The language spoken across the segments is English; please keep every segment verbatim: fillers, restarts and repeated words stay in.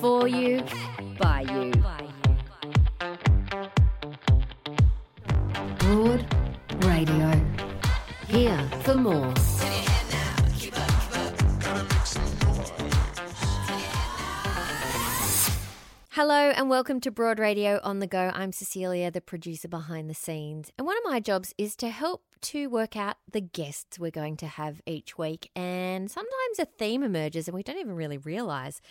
For you, by you. Broad Radio. Here for more. Hello and welcome to Broad Radio on the go. I'm Cecilia, the producer behind the scenes. And one of my jobs is to help to work out the guests we're going to have each week. And sometimes a theme emerges and we don't even really realise.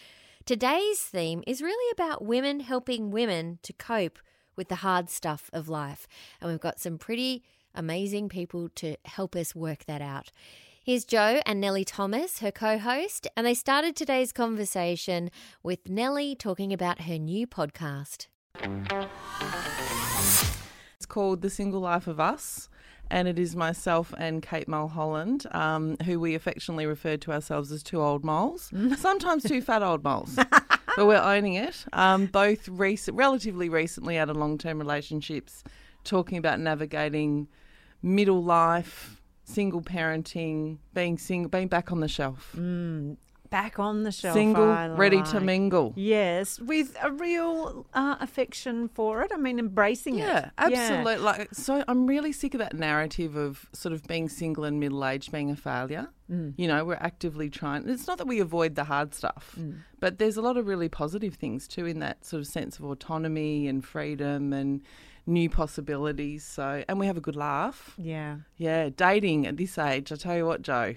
Today's theme is really about women helping women to cope with the hard stuff of life. And we've got some pretty amazing people to help us work that out. Here's Jo and Nellie Thomas, her co-host, and they started today's conversation with Nellie talking about her new podcast. It's called The Single Life of Us, and it is myself and Kate Mulholland, um, who we affectionately referred to ourselves as two old moles, sometimes two fat old moles, but we're owning it. Um, both recent, relatively recently out of long-term relationships, talking about navigating middle life, single parenting, being single, being back on the shelf. Mm. Back on the shelf. Single, like. Ready to mingle. Yes, with a real uh, affection for it. I mean, embracing yeah, it. Absolutely. Yeah, absolutely. Like, so I'm really sick of that narrative of sort of being single and middle-aged being a failure. Mm. You know, we're actively trying. It's not that we avoid the hard stuff, mm. but there's a lot of really positive things too in that sort of sense of autonomy and freedom and new possibilities. So, and we have a good laugh. Yeah. Yeah, dating at this age, I tell you what, Jo.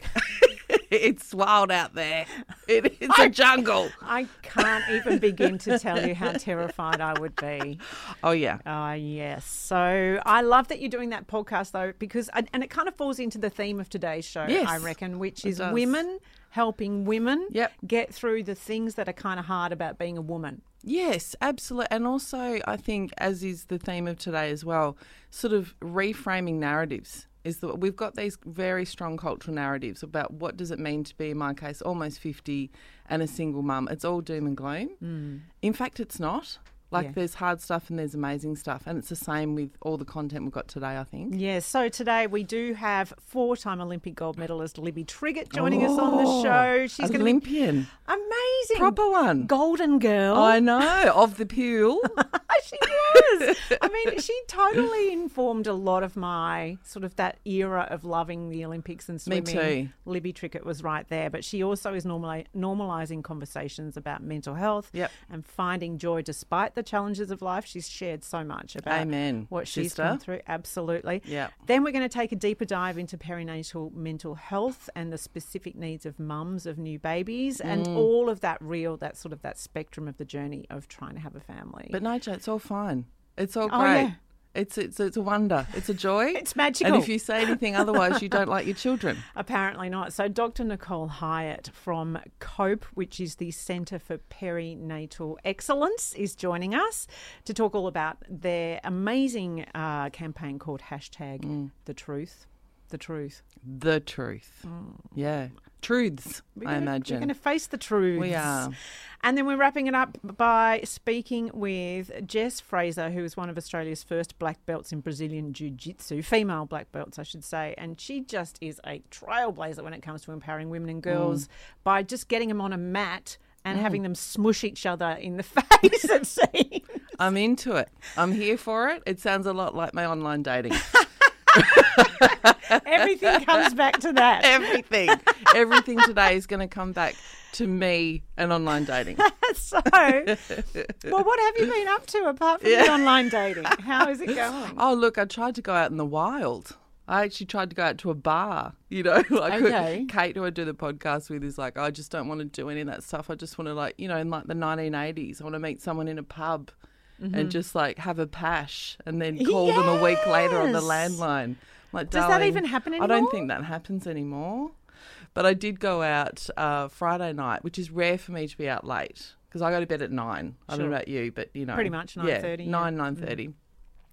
It's wild out there. It, it's I, a jungle. I can't even begin to tell you how terrified I would be. Oh, yeah. Oh, uh, yes. So I love that you're doing that podcast, though, because and it kind of falls into the theme of today's show, yes, I reckon, which is women helping women yep. get through the things that are kind of hard about being a woman. Yes, absolutely. And also, I think, as is the theme of today as well, sort of reframing narratives. Is that we've got these very strong cultural narratives about what does it mean to be, in my case, almost fifty and a single mum. It's all doom and gloom. Mm. In fact, it's not. Like yeah. there's hard stuff and there's amazing stuff. And it's the same with all the content we've got today, I think. Yeah, so today we do have four-time Olympic gold medalist Libby Trickett joining oh, us on the show. She's Olympian. Gonna... Amazing. Proper one. Golden girl. I know, of the pool. She is. I mean, she totally informed a lot of my sort of that era of loving the Olympics and swimming. Me too. Libby Trickett was right there. But she also is normali- normalising conversations about mental health yep. and finding joy despite the challenges of life. She's shared so much about Amen. What she's Sister. Gone through. Absolutely. Yeah. Then we're going to take a deeper dive into perinatal mental health and the specific needs of mums of new babies mm. and all of that real, that sort of that spectrum of the journey of trying to have a family. But no, it's all fine. It's all great. Oh, yeah. It's it's it's a wonder. It's a joy. It's magical. And if you say anything otherwise, you don't like your children. Apparently not. So Doctor Nicole Hyatt from COPE, which is the Centre for Perinatal Excellence, is joining us to talk all about their amazing uh, campaign called hashtag mm. The Truth. The Truth. The Truth. Mm. Yeah. Truths, gonna, I imagine. We're going to face the truths. We are. And then we're wrapping it up by speaking with Jess Fraser, who is one of Australia's first black belts in Brazilian Jiu-Jitsu, female black belts, I should say. And she just is a trailblazer when it comes to empowering women and girls mm. by just getting them on a mat and mm. having them smoosh each other in the face, it seems. I'm into it. I'm here for it. It sounds a lot like my online dating. Everything comes back to that. Everything. Everything today is going to come back to me and online dating. So, well, what have you been up to apart from yeah. the online dating? How is it going? Oh, look, I tried to go out in the wild. I actually tried to go out to a bar, you know, like okay. Kate, who I do the podcast with, is like, oh, I just don't want to do any of that stuff. I just want to, like, you know, in like the nineteen eighties, I want to meet someone in a pub mm-hmm. and just like have a pash and then call yes. them a week later on the landline. Like, does that even happen anymore? I don't think that happens anymore. But I did go out uh, Friday night, which is rare for me to be out late because I go to bed at nine. Sure. I don't know about you, but, you know. Pretty much nine thirty. Yeah, yeah. nine, nine thirty. Mm-hmm.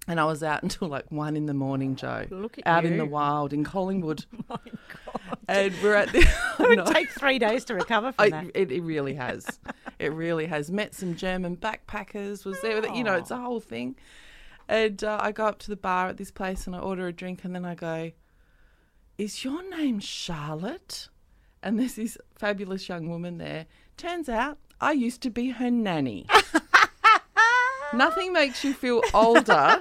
And I was out until like one in the morning, Jo. Look at out you. In the wild in Collingwood. Oh my God. And we're at the. It would no. take three days to recover from I, that. It, it really has. It really has. Met some German backpackers. Was there? Oh. You know, it's a whole thing. And uh, I go up to the bar at this place and I order a drink and then I go, "Is your name Charlotte?" And there's this fabulous young woman there. Turns out I used to be her nanny. Nothing makes you feel older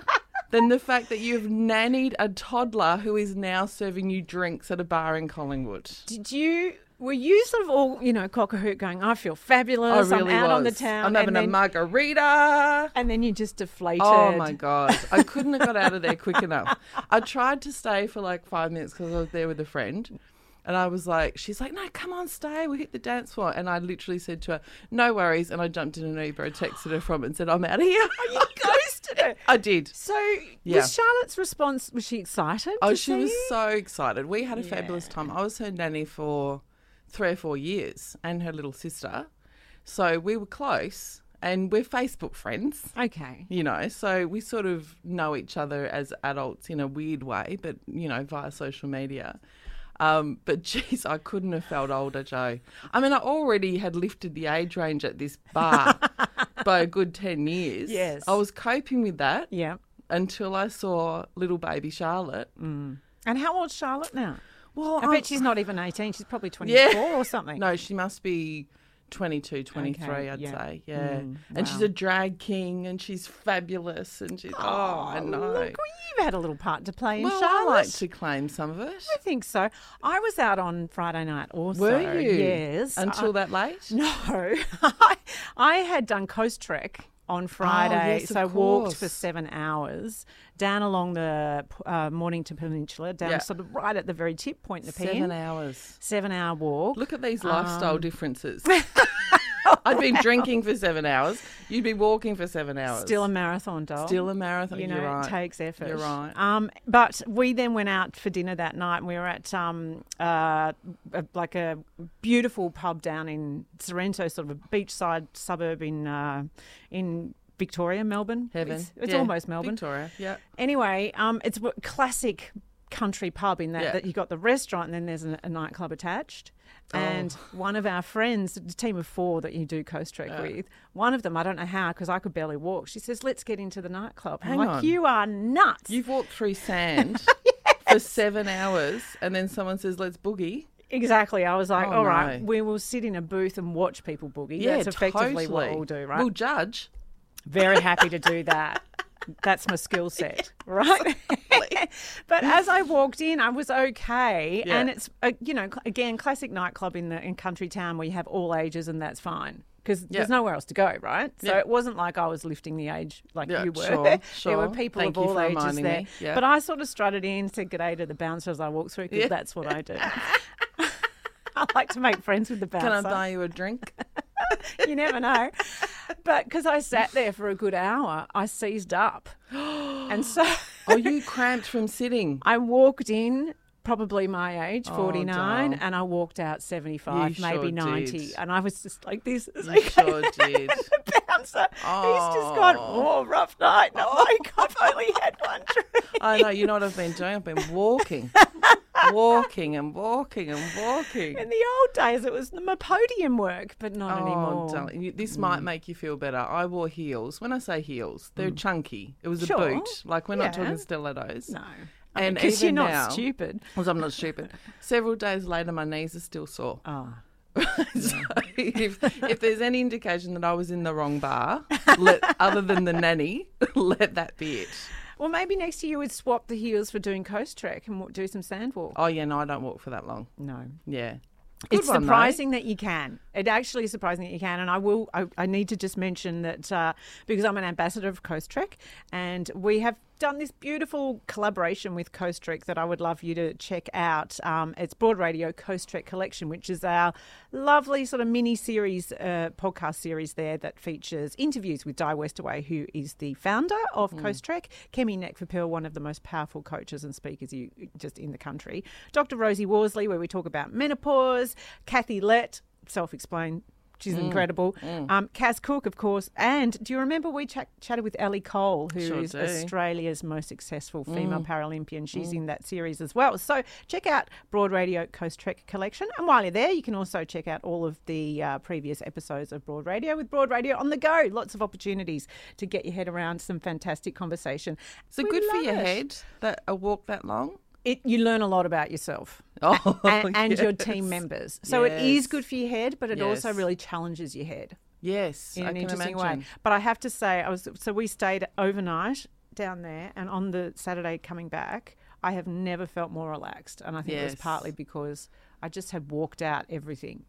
than the fact that you've nannied a toddler who is now serving you drinks at a bar in Collingwood. Did you, were you sort of all, you know, cock a hoot going, I feel fabulous, I really I'm out was. On the town. I'm having then, a margarita. And then you just deflated. Oh my God. I couldn't have got out of there quick enough. I tried to stay for like five minutes because I was there with a friend. And I was like, she's like, no, come on, stay. We hit the dance floor. And I literally said to her, no worries. And I jumped in an Uber. I texted her from it and said, I'm out of here. Oh, you ghosted her. I did. So yeah. was Charlotte's response, was she excited? Oh, she was you? So excited. We had a yeah. fabulous time. I was her nanny for three or four years and her little sister. So we were close and we're Facebook friends. Okay. You know, so we sort of know each other as adults in a weird way, but, you know, via social media. Um, but, geez, I couldn't have felt older, Jo. I mean, I already had lifted the age range at this bar by a good ten years. Yes. I was coping with that yeah. until I saw little baby Charlotte. Mm. And how old's Charlotte now? Well, I I'm... bet she's not even eighteen. She's probably twenty-four yeah. or something. No, she must be twenty-two, twenty-three, okay, I'd yeah. say. Yeah. Mm, wow. And she's a drag king and she's fabulous. And she's, oh, oh I know. Look, well, you've had a little part to play in well, Charlotte. I like to claim some of it. I think so. I was out on Friday night also. Were you? Yes. Until I, that late? No. I, I had done Coast Trek on Friday. Oh, yes, so I walked for seven hours down along the uh, Mornington Peninsula, down yeah. sort of right at the very tip, Point Nepean. Seven hours. Seven hour walk. Look at these lifestyle um, differences. I'd been drinking for seven hours. You'd be walking for seven hours. Still a marathon, doll. Still a marathon. You know, You're right. It takes effort. You're right. Um, but we then went out for dinner that night and we were at um, uh, like a beautiful pub down in Sorrento, sort of a beachside suburb in uh, in Victoria, Melbourne. Heaven. It's, it's yeah. almost Melbourne. Victoria, yeah. Anyway, um, it's a classic country pub in that, yeah. that you got the restaurant and then there's a, a nightclub attached. And oh. one of our friends, the team of four that you do Coast Trek yeah. with, one of them, I don't know how, because I could barely walk, she says, let's get into the nightclub. Hang I'm like, on. You are nuts. You've walked through sand yes. for seven hours and then someone says, let's boogie. Exactly. I was like, oh, all no. right, we will sit in a booth and watch people boogie. Yeah, that's effectively totally. What we'll do, right? We'll judge. Very happy to do that. That's my skill set, yeah, right? Exactly. But as I walked in, I was okay. Yeah. And it's, a, you know, again, classic nightclub in the in country town where you have all ages and that's fine because yeah. there's nowhere else to go, right? So yeah. it wasn't like I was lifting the age like yeah, you were. Sure, sure. There were people Thank of all ages there. Yeah. But I sort of strutted in, said good day to the bouncer as I walked through because yeah. that's what I do. I like to make friends with the bouncer. Can I buy you a drink? You never know. But because I sat there for a good hour, I seized up. And so... Oh, you cramped from sitting. I walked in probably my age, forty-nine, oh, and I walked out seventy-five, you maybe sure ninety. Did. And I was just like, this is okay. Sure did. The bouncer, oh. he's just gone, oh, rough night. And I'm oh. like, I've only had one drink. I know, you know what I've been doing? I've been walking. Walking and walking and walking. In the old days, it was my podium work, but not oh, anymore. Darling. This mm. might make you feel better. I wore heels. When I say heels, they're mm. chunky. It was sure. a boot. Like, we're yeah. not talking stilettos. No. And because I mean, you're not now, stupid. Because I'm not stupid. Several days later, my knees are still sore. Oh. So if, if there's any indication that I was in the wrong bar, let, other than the nanny, let that be it. Well, maybe next year you would swap the heels for doing Coast Trek and do some sand walk. Oh, yeah, no, I don't walk for that long. No. Yeah. Good it's one, surprising though. that you can. It actually is surprising that you can. And I will. I, I need to just mention that uh, because I'm an ambassador of Coast Trek, and we have done this beautiful collaboration with Coast Trek that I would love you to check out. Um, it's Broad Radio Coast Trek Collection, which is our lovely sort of mini series, uh, podcast series there that features interviews with Di Westaway, who is the founder of mm. Coast Trek, Kemi Nekvapil, one of the most powerful coaches and speakers you just in the country, Doctor Rosie Worsley, where we talk about menopause, Cathy Lett, self-explain. She's mm. incredible. Mm. Um, Cass Cook, of course. And do you remember we ch- chatted with Ellie Cole, who sure is do. Australia's most successful female mm. Paralympian. She's mm. in that series as well. So check out Broad Radio Coast Trek Collection. And while you're there, you can also check out all of the uh, previous episodes of Broad Radio with Broad Radio on the go. Lots of opportunities to get your head around some fantastic conversation. So we good for your it. head, that a walk that long? It, you learn a lot about yourself oh, and, and yes. your team members. So yes. it is good for your head, but it yes. also really challenges your head. Yes, in I an can interesting imagine. way. But I have to say, I was so we stayed overnight down there, and on the Saturday coming back, I have never felt more relaxed, and I think yes. it was partly because I just had walked out everything.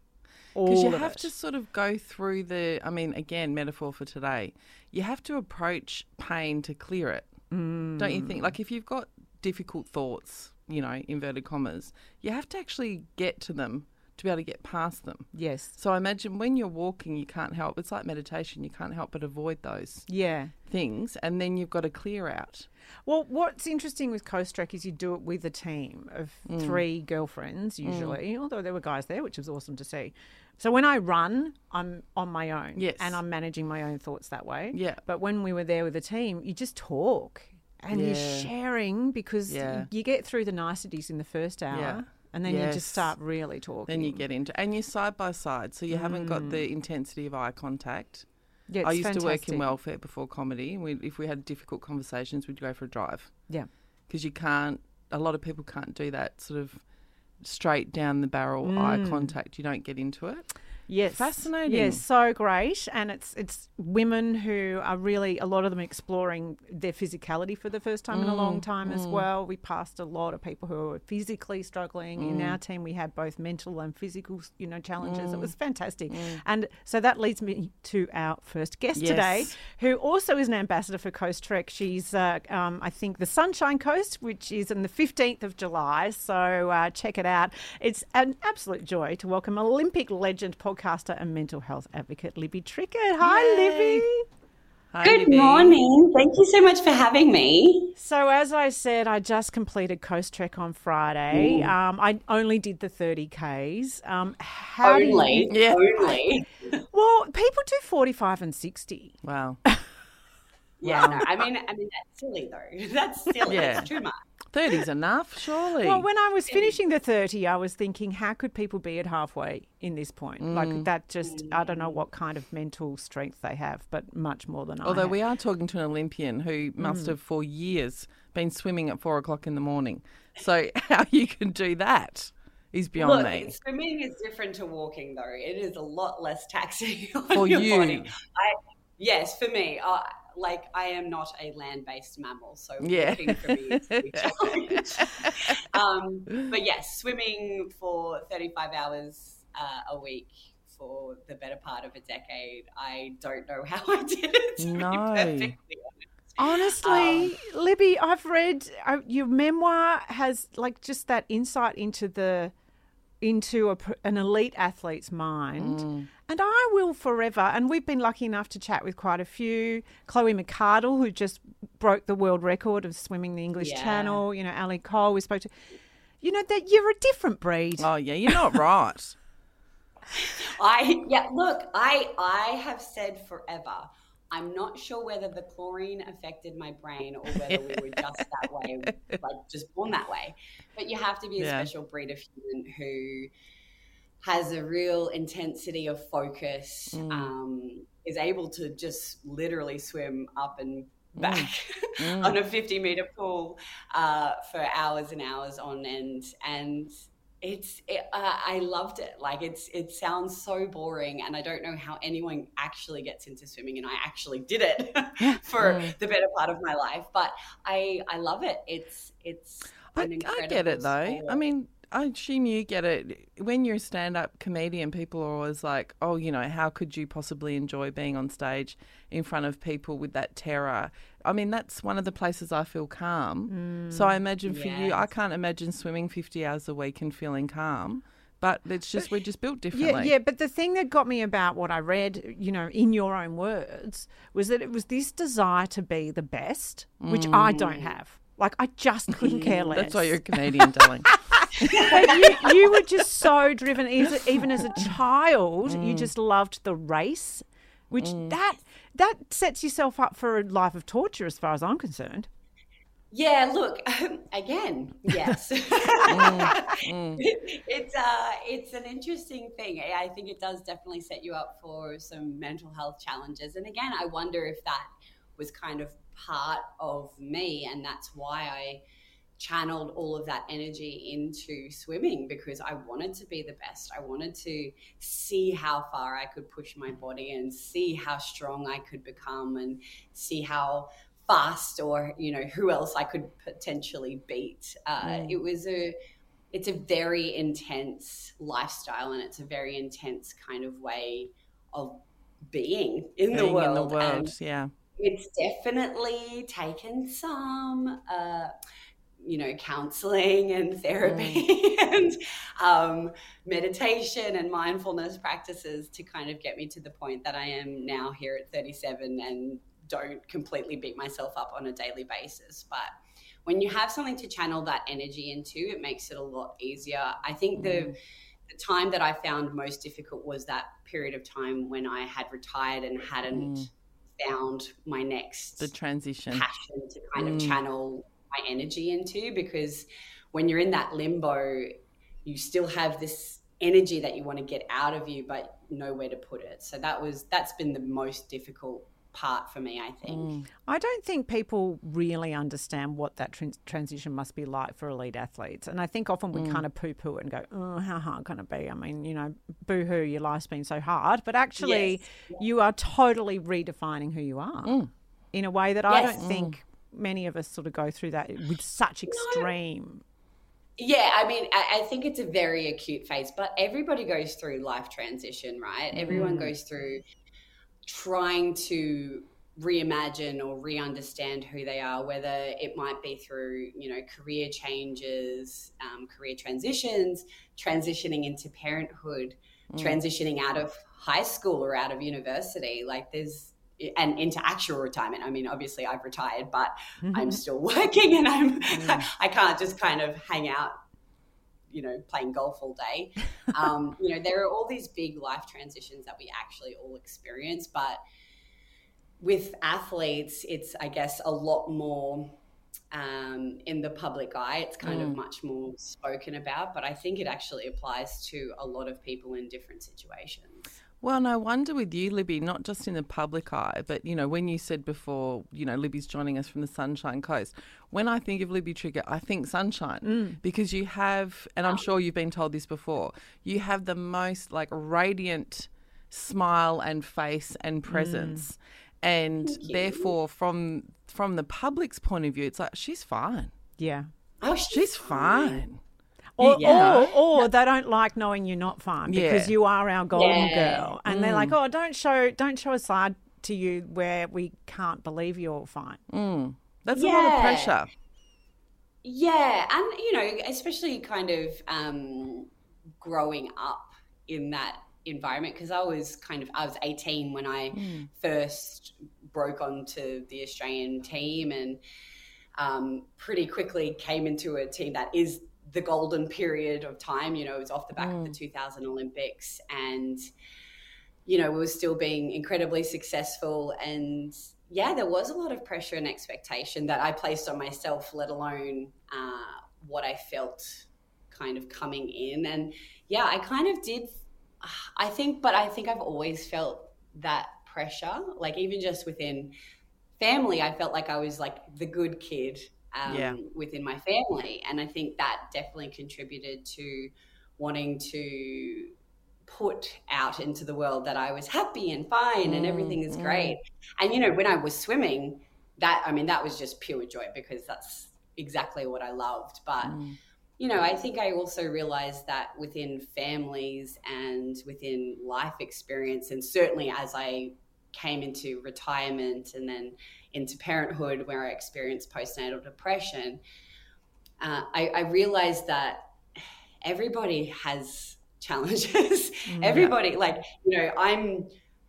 Because you have it. to sort of go through the. I mean, again, metaphor for today. You have to approach pain to clear it, mm. don't you think? Like if you've got difficult thoughts, you know, inverted commas, you have to actually get to them to be able to get past them. Yes. So I imagine when you're walking, you can't help. It's like meditation. You can't help but avoid those yeah. things. And then you've got to clear out. Well, what's interesting with Coast Trek is you do it with a team of mm. three girlfriends usually, mm. although there were guys there, which was awesome to see. So when I run, I'm on my own. Yes. And I'm managing my own thoughts that way. Yeah. But when we were there with a team, you just talk. And yeah. you're sharing because yeah. you get through the niceties in the first hour yeah. and then yes. you just start really talking. Then you get into and you're side by side, so you mm. haven't got the intensity of eye contact. Yeah, it's I used fantastic. to work in welfare before comedy. And we, if we had difficult conversations, we'd go for a drive. Yeah, because you can't. A lot of people can't do that sort of straight down the barrel mm. eye contact. You don't get into it. Yes. Fascinating. Yes, so great. And it's it's women who are really, a lot of them exploring their physicality for the first time mm, in a long time mm. as well. We passed a lot of people who were physically struggling. Mm. In our team, we had both mental and physical, you know, challenges. Mm. It was fantastic. Mm. And so that leads me to our first guest yes. today, who also is an ambassador for Coast Trek. She's, uh, um, I think, the Sunshine Coast, which is on the fifteenth of July. So uh, check it out. It's an absolute joy to welcome Olympic legend podcast. Podcaster and mental health advocate Libby Trickett. Hi, Libby. Hi, Good Libby. morning. Thank you so much for having me. So as I said, I just completed Coast Trek on Friday. Mm. Um, I only did the thirty Ks. Um, how only? You... Yeah. Only. Well, people do forty-five and sixty. Wow. Yeah, wow. No, I mean, I mean that's silly though. That's silly. Yeah. It's too much. thirty's enough, surely. Well, when I was finishing the thirty, I was thinking, how could people be at halfway in this point? Mm. Like that just, I don't know what kind of mental strength they have, but much more than Although I Although we are talking to an Olympian who must mm. have for years been swimming at four o'clock in the morning. So how you can do that is beyond Look, me. Swimming is different to walking though. It is a lot less taxing on for your you. body. I, yes, for me. I, Like, I am not a land-based mammal, so yeah. walking for me is a big challenge. um, but, yes, swimming for thirty-five hours uh, a week for the better part of a decade, I don't know how I did it, to no. be perfectly honest. Honestly, um, Libby, I've read uh, your memoir has, like, just that insight into the into a, an elite athlete's mind. Mm. And I will forever, and we've been lucky enough to chat with quite a few, Chloe McArdle, who just broke the world record of swimming the English yeah. Channel, you know, Ellie Cole we spoke to. You know, that you're a different breed. Oh, yeah, you're not right. I, yeah, look, I, I have said forever, I'm not sure whether the chlorine affected my brain or whether we were just that way, like just born that way. But you have to be a yeah. special breed of human who has a real intensity of focus, mm. um, is able to just literally swim up and back mm. Mm. on a fifty-metre pool uh, for hours and hours on end. And It's, it, uh, I loved it. Like it's, it sounds so boring, and I don't know how anyone actually gets into swimming, and I actually did it for mm. the better part of my life, but I, I love it. It's, it's, an I, incredible I get it though. Sport. I mean, I assume you get it. When you're a stand-up comedian, people are always like, oh, you know, how could you possibly enjoy being on stage in front of people with that terror? I mean, that's one of the places I feel calm. Mm, so I imagine for yes. you, I can't imagine swimming fifty hours a week and feeling calm. But it's just, we're just built differently. Yeah, yeah, but the thing that got me about what I read, you know, in your own words, was that it was this desire to be the best, which mm. I don't have. Like, I just couldn't care less. That's why you're a comedian, darling. But you, you were just so driven. Even as a child, mm. you just loved the race, which mm. that that sets yourself up for a life of torture as far as I'm concerned. Yeah, look, um, again, yes. mm. Mm. It's uh, it's an interesting thing. I think it does definitely set you up for some mental health challenges. And again, I wonder if that was kind of part of me, and that's why I channeled all of that energy into swimming, because I wanted to be the best. I wanted to see how far I could push my body and see how strong I could become and see how fast, or, you know, who else I could potentially beat. Uh, mm. It was a, it's a very intense lifestyle, and it's a very intense kind of way of being in being the world. In the world, and yeah. It's definitely taken some, uh, you know, counselling and therapy mm. and um, meditation and mindfulness practices to kind of get me to the point that I am now here at thirty-seven and don't completely beat myself up on a daily basis. But when you have something to channel that energy into, it makes it a lot easier. I think mm. the, the time that I found most difficult was that period of time when I had retired and hadn't mm. found my next the transition passion to kind mm. of channel my energy into, because when you're in that limbo, you still have this energy that you want to get out of you but nowhere to put it. So that was that's been the most difficult part for me, I think. Mm. I don't think people really understand what that trans- transition must be like for elite athletes. And I think often we mm. kind of poo-poo it and go, oh, how hard can it be? I mean, you know, boo-hoo, your life's been so hard. But actually yes. you are totally redefining who you are mm. in a way that yes. I don't mm. think many of us sort of go through that with such extreme. No. Yeah, I mean, I, I think it's a very acute phase, but everybody goes through life transition, right? Mm. Everyone goes through trying to reimagine or re-understand who they are, whether it might be through, you know, career changes, um, career transitions, transitioning into parenthood, mm. transitioning out of high school or out of university. Like there's, and into actual retirement. I mean, obviously I've retired, but mm-hmm. I'm still working, and I'm, mm. I can't just kind of hang out, you know, playing golf all day. Um, you know, there are all these big life transitions that we actually all experience, but with athletes, it's, I guess, a lot more um, in the public eye. It's kind mm. of much more spoken about, but I think it actually applies to a lot of people in different situations. Well, no wonder with you, Libby, not just in the public eye, but, you know, when you said before, you know, Libby's joining us from the Sunshine Coast, when I think of Libby Trickett, I think sunshine mm. because you have, and I'm sure you've been told this before, you have the most like radiant smile and face and presence. Mm. And therefore, from from the public's point of view, it's like, she's fine. Yeah. Oh, she's, she's fine. fine. Or, yeah. or or no. they don't like knowing you're not fine because yeah. you are our golden yeah. girl. And mm. they're like, oh, don't show don't show a side to you where we can't believe you're fine. Mm. That's yeah. a lot of pressure. Yeah. And, you know, especially kind of um, growing up in that environment, because I was kind of, I was eighteen when I mm. first broke onto the Australian team, and um, pretty quickly came into a team that is the golden period of time. You know, it was off the back mm. of the two thousand Olympics, and, you know, we were still being incredibly successful, and yeah, there was a lot of pressure and expectation that I placed on myself, let alone uh, what I felt kind of coming in. And yeah, I kind of did, I think, but I think I've always felt that pressure, like even just within family, I felt like I was like the good kid Um, yeah. within my family. And I think that definitely contributed to wanting to put out into the world that I was happy and fine mm, and everything is mm. great. And, you know, when I was swimming, that, I mean, that was just pure joy because that's exactly what I loved. But, mm. you know, I think I also realized that within families and within life experience, and certainly as I came into retirement and then into parenthood where I experienced postnatal depression, uh, I, I realized that everybody has challenges. Mm. Everybody, like, you know, I'm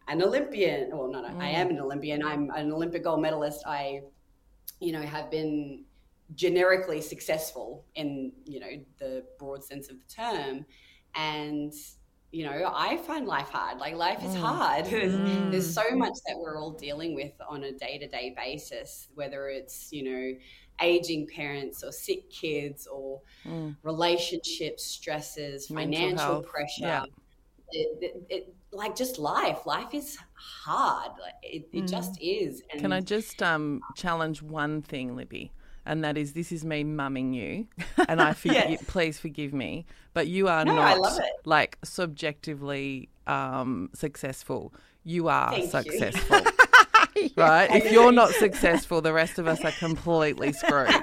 an Olympian. Well, no, no, mm. I am an Olympian. I'm an Olympic gold medalist. I, you know, have been generically successful in, you know, the broad sense of the term. And, you know, I find life hard. Like, life is mm. hard. There's, mm. there's so much that we're all dealing with on a day-to-day basis, whether it's, you know, aging parents or sick kids or mm. relationships, stresses, mental financial health. Pressure. Yeah. It, it, it, like, just life. Life is hard. It, it mm. just is. And can I just um, challenge one thing, Libby? And that is, this is me mumming you, and I forgive. Yes. Please forgive me, but you are no, not like subjectively um, successful. You are Thank successful, you. Right? If you're not successful, the rest of us are completely screwed.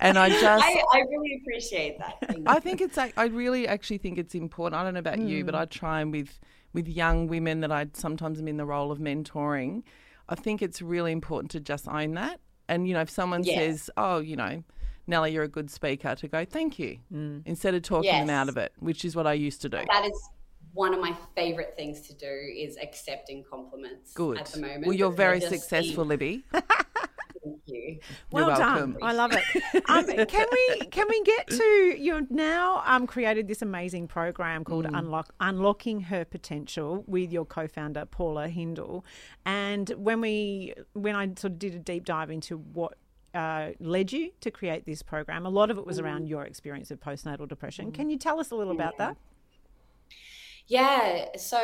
And I just, I, I really appreciate that. Thank I think it's like I really actually think it's important. I don't know about mm. you, but I try and with with young women that I sometimes am in the role of mentoring. I think it's really important to just own that. And, you know, if someone yeah. says, oh, you know, Nellie, you're a good speaker, to go, thank you, mm. instead of talking yes. them out of it, which is what I used to do. That is one of my favourite things to do is accepting compliments good. At the moment. Well, you're very successful, see. Libby. Thank you. Well You're done. I love it. Um, can we can we get to you've now um, created this amazing program called mm. Unlock Unlocking Her Potential with your co-founder Paula Hindle. And when we when I sort of did a deep dive into what uh, led you to create this program, a lot of it was mm. around your experience of postnatal depression. Mm. Can you tell us a little yeah. about that? Yeah. So.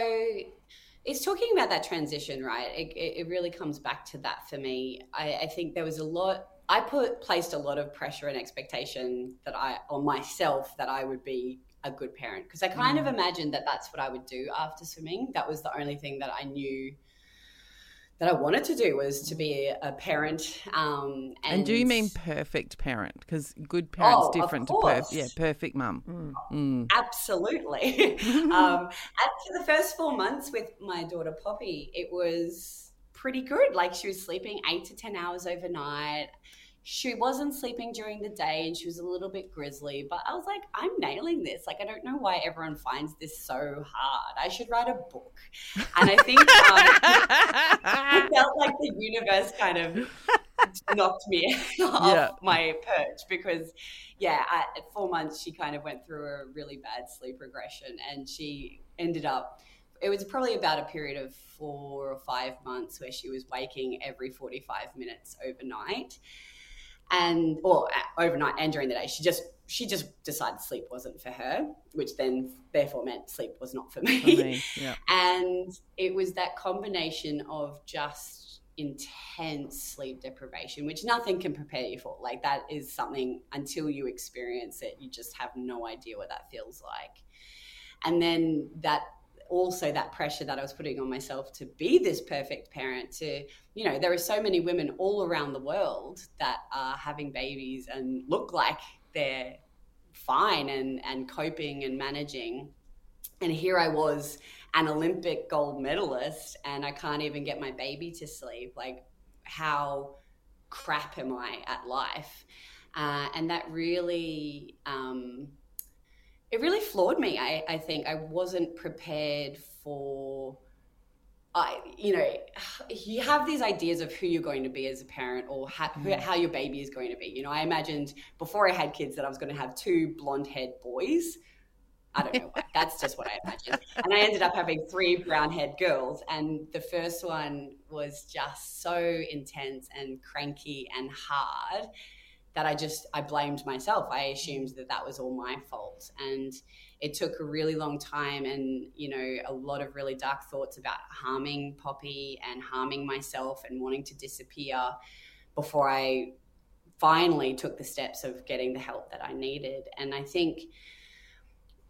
It's talking about that transition, right? It, it really comes back to that for me. I, I think there was a lot, I put placed a lot of pressure and expectation that I, on myself, that I would be a good parent. Because I kind mm. of imagined that that's what I would do after swimming. That was the only thing that I knew that I wanted to do was to be a parent. Um, and, and do you mean perfect parent? Because good parent's oh, different to perfect. Yeah, perfect mum. Mm. Mm. Absolutely. um, after the first four months with my daughter Poppy, it was pretty good. Like, she was sleeping eight to ten hours overnight. She wasn't sleeping during the day and she was a little bit grizzly, but I was like, I'm nailing this. Like, I don't know why everyone finds this so hard. I should write a book. And I think um, I felt like the universe kind of knocked me off yeah. my perch because, yeah, at four months she kind of went through a really bad sleep regression and she ended up, it was probably about a period of four or five months where she was waking every forty-five minutes overnight. And or overnight and during the day, she just she just decided sleep wasn't for her, which then therefore meant sleep was not for me. For me yeah. And it was that combination of just intense sleep deprivation, which nothing can prepare you for. Like, that is something until you experience it, you just have no idea what that feels like. And then that also that pressure that I was putting on myself to be this perfect parent to, you know, there are so many women all around the world that are having babies and look like they're fine and, and coping and managing. And here I was, an Olympic gold medalist, and I can't even get my baby to sleep. Like, how crap am I at life? Uh, and that really... Um, It really floored me. I, I think I wasn't prepared for, I you know, you have these ideas of who you're going to be as a parent or how, who, how your baby is going to be. You know, I imagined before I had kids that I was going to have two blonde-haired boys. I don't know why. That's just what I imagined. And I ended up having three brown-haired girls. And the first one was just so intense and cranky and hard that I just, I blamed myself. I assumed that that was all my fault. And it took a really long time and, you know, a lot of really dark thoughts about harming Poppy and harming myself and wanting to disappear before I finally took the steps of getting the help that I needed. And I think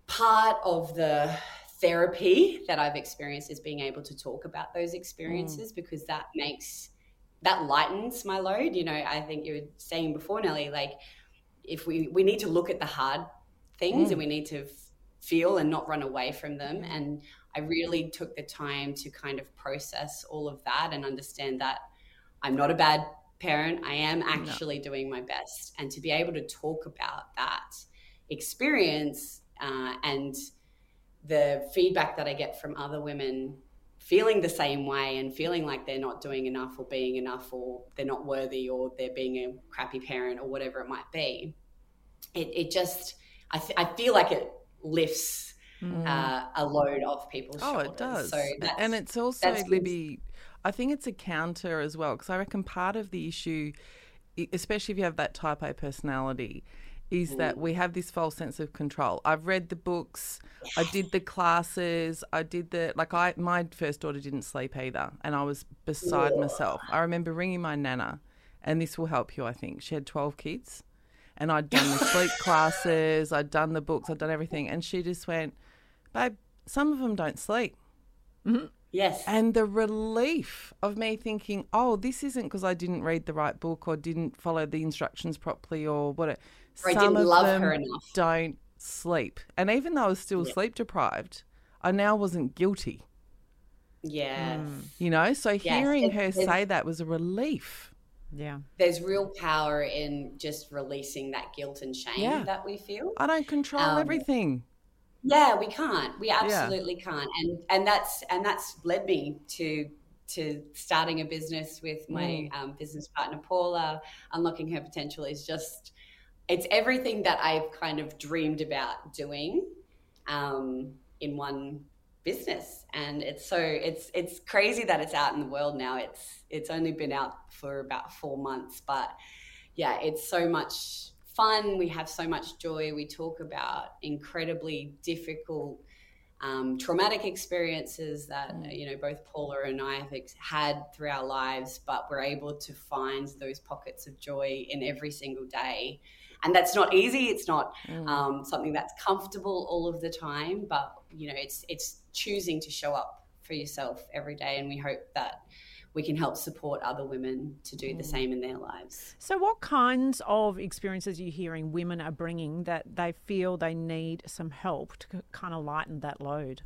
part of the therapy that I've experienced is being able to talk about those experiences, mm. because that makes, that lightens my load. You know, I think you were saying before, Nellie, like if we, we need to look at the hard things mm. and we need to f- feel and not run away from them. And I really took the time to kind of process all of that and understand that I'm not a bad parent. I am actually no. doing my best. And to be able to talk about that experience uh, and the feedback that I get from other women feeling the same way and feeling like they're not doing enough or being enough or they're not worthy or they're being a crappy parent or whatever it might be, it, it just, I, th- I feel like it lifts mm. uh, a load off people's oh, shoulders. Oh, it does. So that's, and it's also, Libby, I think it's a counter as well, because I reckon part of the issue, especially if you have that type A personality, is mm. that we have this false sense of control. I've read the books, I did the classes, I did the, like I, my first daughter didn't sleep either and I was beside yeah. myself. I remember ringing my nana, and this will help you, I think. She had twelve kids and I'd done the sleep classes, I'd done the books, I'd done everything. And she just went, babe, some of them don't sleep. Mm-hmm. Yes. And the relief of me thinking, oh, this isn't because I didn't read the right book or didn't follow the instructions properly or whatever. Or Some I didn't of love them her enough. Don't sleep. And even though I was still yeah. sleep deprived, I now wasn't guilty. Yeah. Mm. You know, so yes. hearing it, her say that was a relief. Yeah. There's real power in just releasing that guilt and shame yeah. that we feel. I don't control um, everything. Yeah, we can't. We absolutely yeah. can't. And and that's and that's led me to to starting a business with my mm. um, business partner Paula. Unlocking Her Potential is just, it's everything that I've kind of dreamed about doing um, in one business. And it's so it's it's crazy that it's out in the world now. It's it's only been out for about four months, but yeah, it's so much fun. We have so much joy. We talk about incredibly difficult, um, traumatic experiences that, you know, both Paula and I have had through our lives, but we're able to find those pockets of joy in every single day. And that's not easy. It's not um, something that's comfortable all of the time, but, you know, it's it's choosing to show up for yourself every day. And we hope that we can help support other women to do the same in their lives. So what kinds of experiences are you hearing women are bringing that they feel they need some help to kind of lighten that load?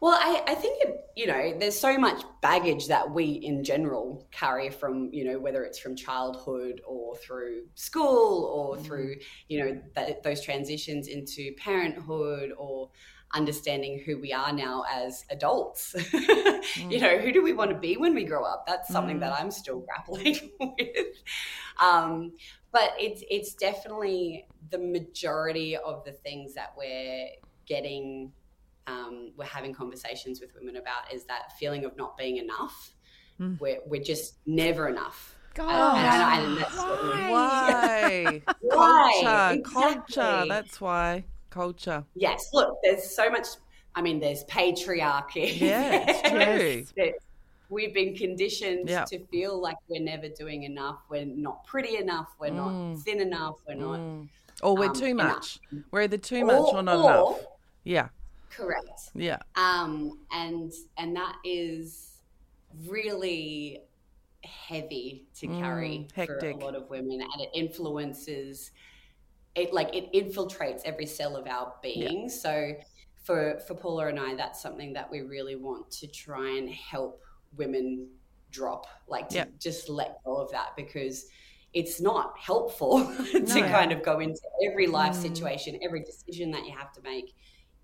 Well, I, I think, it, you know, there's so much baggage that we in general carry from, you know, whether it's from childhood or through school or mm. through, you know, th- those transitions into parenthood or understanding who we are now as adults. mm. You know, who do we want to be when we grow up? That's something mm. that I'm still grappling with. Um, but it's it's definitely the majority of the things that we're getting, um, we're having conversations with women about is that feeling of not being enough. Mm. We're we're just never enough. God, and I, and that's why? Why? why? Culture, exactly. culture, that's why. Culture. Yes, look, there's so much, I mean, there's patriarchy. Yeah, it's true. We've been conditioned yep. to feel like we're never doing enough, we're not pretty enough, we're mm. not thin enough, we're not... Mm. Or we're um, too much. Enough. We're either too much or, or not or, enough. Yeah. Correct. Yeah. Um, and and that is really heavy to carry mm, hectic. For a lot of women, and it influences... It like it infiltrates every cell of our being. Yeah. So for for Paula and I, that's something that we really want to try and help women drop, like to yeah. just let go of that, because it's not helpful no, to yeah. kind of go into every life mm. situation, every decision that you have to make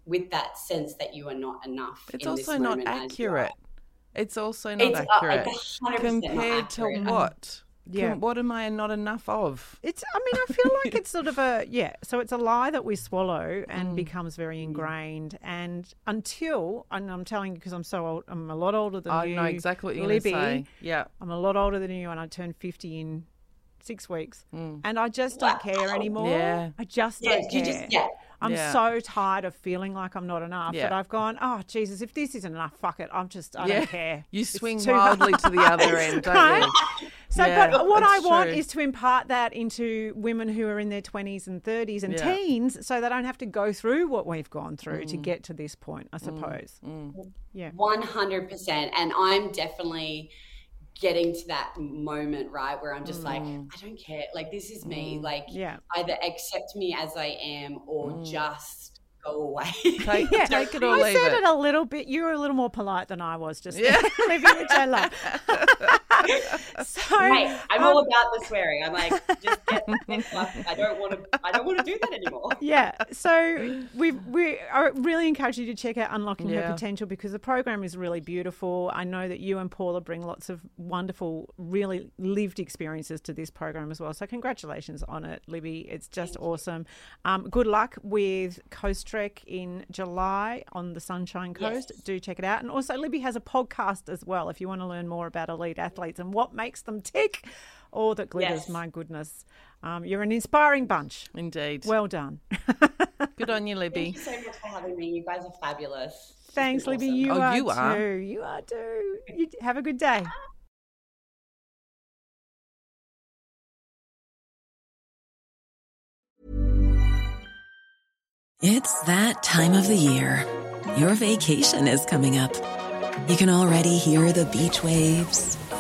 with that sense that you are not enough. It's in also this not accurate. It's also not it's, accurate. Uh, it's one hundred percent compared not accurate. To what? Yeah. What am I not enough of? It's, I mean, I feel like it's sort of a, yeah, so it's a lie that we swallow and mm. becomes very ingrained. And until, and I'm telling you because I'm so old, I'm a lot older than I you. I know exactly what you're going to say. Yeah. I'm a lot older than you, and I turned fifty in six weeks. Mm. And I just don't wow. care anymore. Yeah. I just yeah, don't you care. Just, yeah. I'm yeah. so tired of feeling like I'm not enough yeah. that I've gone, oh, Jesus, if this isn't enough, fuck it. I'm just, I yeah. don't care. You swing wildly to the other end, don't you? So yeah, but what I want true. is to impart that into women who are in their twenties and thirties and yeah. teens, so they don't have to go through what we've gone through mm. to get to this point, I suppose. Mm. Mm. Yeah, one hundred percent. And I'm definitely getting to that moment, right, where I'm just mm. like, I don't care. Like, this is me. Like, yeah. either accept me as I am or mm. just go away. Take, yeah. take it or leave it. I said it a little bit. You were a little more polite than I was just yeah. living, which I love. So, hey, I'm um, all about the swearing. I'm like, just get I don't want to. I don't want to do that anymore. Yeah. So we we I really encourage you to check out Unlocking yeah. Her Potential, because the program is really beautiful. I know that you and Paula bring lots of wonderful, really lived experiences to this program as well. So congratulations on it, Libby. It's just Thank awesome. Um, good luck with Coast Trek in July on the Sunshine Coast. Yes. Do check it out. And also, Libby has a podcast as well if you want to learn more about elite athletes and what makes them tick. All that glitters, yes. my goodness. Um, you're an inspiring bunch. Indeed. Well done. Good on you, Libby. Thank you so much for having me. You guys are fabulous. Thanks, Libby. Awesome. You, oh, are you are too. You are too. You have a good day. It's that time of the year. Your vacation is coming up. You can already hear the beach waves,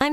I'm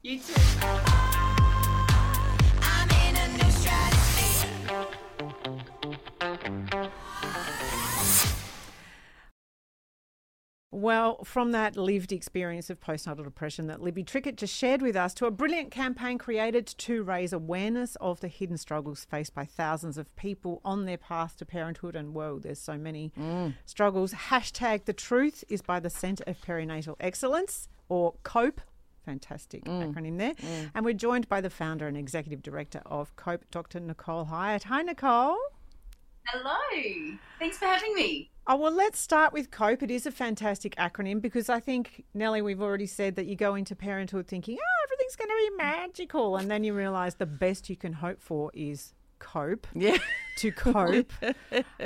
You too. I'm in a new stratosphere. Well, from that lived experience of postnatal depression that Libby Trickett just shared with us to a brilliant campaign created to raise awareness of the hidden struggles faced by thousands of people on their path to parenthood, and whoa, there's so many mm. struggles. Hashtag The Truth is by the Centre of Perinatal Excellence, or COPE. Fantastic mm. acronym there. Mm. And we're joined by the founder and executive director of COPE, Doctor Nicole Hyatt. Hi, Nicole. Hello. Thanks for having me. Oh, well, let's start with COPE. It is a fantastic acronym because I think, Nellie, we've already said that you go into parenthood thinking, oh, everything's going to be magical. And then you realise the best you can hope for is COPE. Yeah. To cope.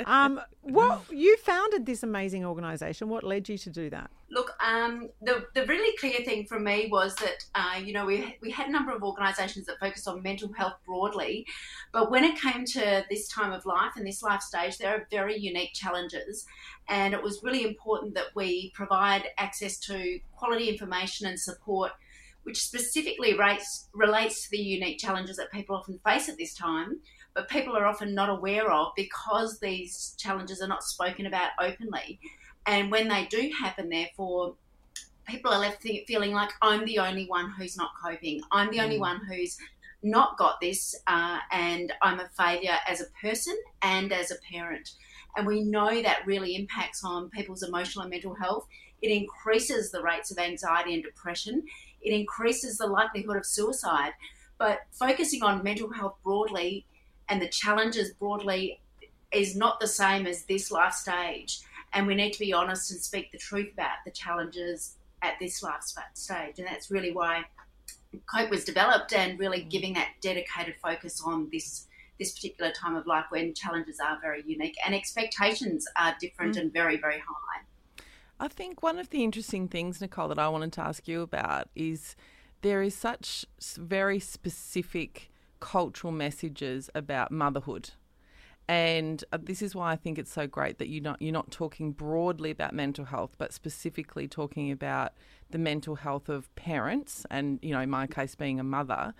um, what you founded this amazing organisation. What led you to do that? Look, um, the the really clear thing for me was that uh, you know we we had a number of organisations that focused on mental health broadly, but when it came to this time of life and this life stage, there are very unique challenges, and it was really important that we provide access to quality information and support, which specifically rates, relates to the unique challenges that people often face at this time, but people are often not aware of because these challenges are not spoken about openly. And when they do happen, therefore, people are left feeling like, I'm the only one who's not coping. I'm the mm. only one who's not got this, uh, and I'm a failure as a person and as a parent. And we know that really impacts on people's emotional and mental health. It increases the rates of anxiety and depression. It increases the likelihood of suicide. But focusing on mental health broadly and the challenges broadly is not the same as this life stage. And we need to be honest and speak the truth about the challenges at this life stage. And that's really why COPE was developed, and really giving that dedicated focus on this this particular time of life when challenges are very unique and expectations are different mm. and very, very high. I think one of the interesting things, Nicole, that I wanted to ask you about is there is such very specific cultural messages about motherhood. And this is why I think it's so great that you're not, you're not talking broadly about mental health, but specifically talking about the mental health of parents and, you know, in my case being a mother,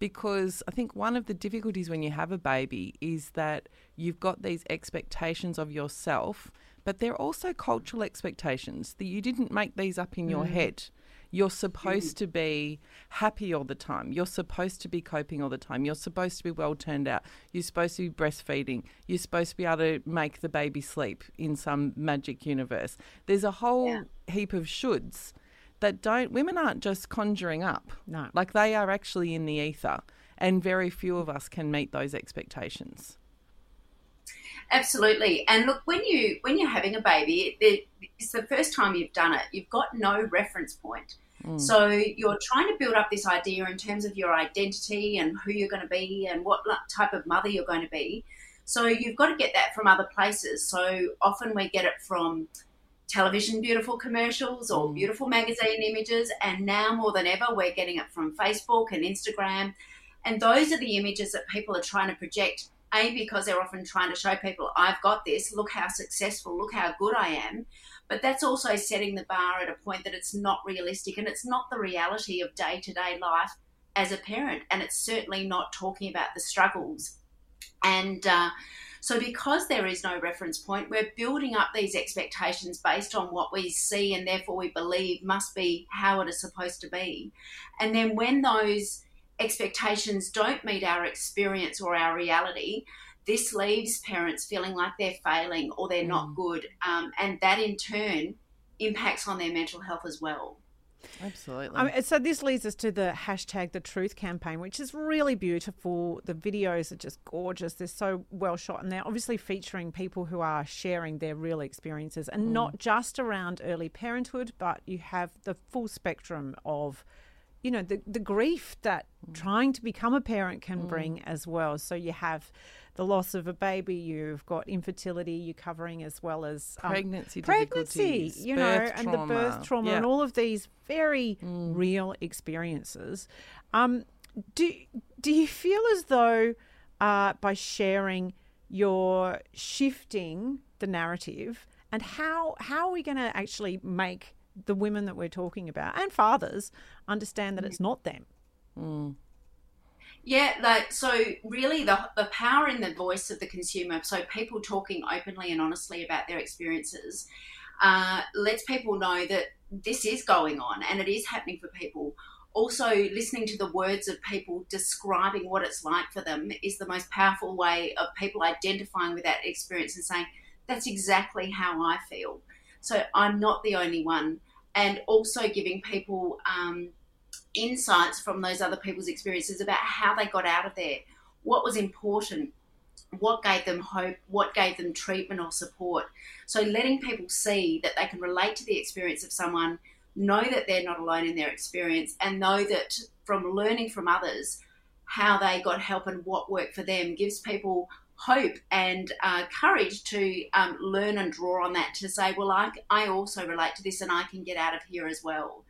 because I think one of the difficulties when you have a baby is that you've got these expectations of yourself, but they're also cultural expectations that you didn't make these up in mm. your head. You're supposed to be happy all the time. You're supposed to be coping all the time. You're supposed to be well turned out. You're supposed to be breastfeeding. You're supposed to be able to make the baby sleep in some magic universe. There's a whole yeah. heap of shoulds that don't, women aren't just conjuring up. No. Like they are actually in the ether, and very few of us can meet those expectations. Absolutely. And look, when you when you're having a baby, it's the first time you've done it. You've got no reference point. Mm. So you're trying to build up this idea in terms of your identity and who you're going to be and what type of mother you're going to be. So you've got to get that from other places. So often we get it from television beautiful commercials or mm. beautiful magazine images, and now more than ever we're getting it from Facebook and Instagram. And those are the images that people are trying to project. A, because they're often trying to show people, I've got this, look how successful, look how good I am. But that's also setting the bar at a point that it's not realistic, and it's not the reality of day-to-day life as a parent, and it's certainly not talking about the struggles. And uh, so because there is no reference point, we're building up these expectations based on what we see and therefore we believe must be how it is supposed to be. And then when those expectations don't meet our experience or our reality, this leaves parents feeling like they're failing or they're mm. not good, um, and that in turn impacts on their mental health as well. Absolutely. I mean, so this leads us to the hashtag The Truth campaign, which is really beautiful. The videos are just gorgeous. They're so well shot, and they're obviously featuring people who are sharing their real experiences, and mm. not just around early parenthood, but you have the full spectrum of, you know, the, the grief that trying to become a parent can mm. bring as well. So you have the loss of a baby, you've got infertility you're covering, as well as um, pregnancy, pregnancy, you know, and the birth trauma yeah. and all of these very mm. real experiences. Um, do do you feel as though uh, by sharing you're shifting the narrative, and how how are we going to actually make the women that we're talking about and fathers understand that it's not them? Mm. Yeah, like, so really the the power in the voice of the consumer, so people talking openly and honestly about their experiences, uh, lets people know that this is going on and it is happening for people. Also, listening to the words of people describing what it's like for them is the most powerful way of people identifying with that experience and saying, that's exactly how I feel. So I'm not the only one. And also giving people um, insights from those other people's experiences about how they got out of there, what was important, what gave them hope, what gave them treatment or support. So letting people see that they can relate to the experience of someone, know that they're not alone in their experience, and know that from learning from others how they got help and what worked for them gives people hope and uh, courage to um, learn and draw on that to say, well, I, I also relate to this and I can get out of here as well.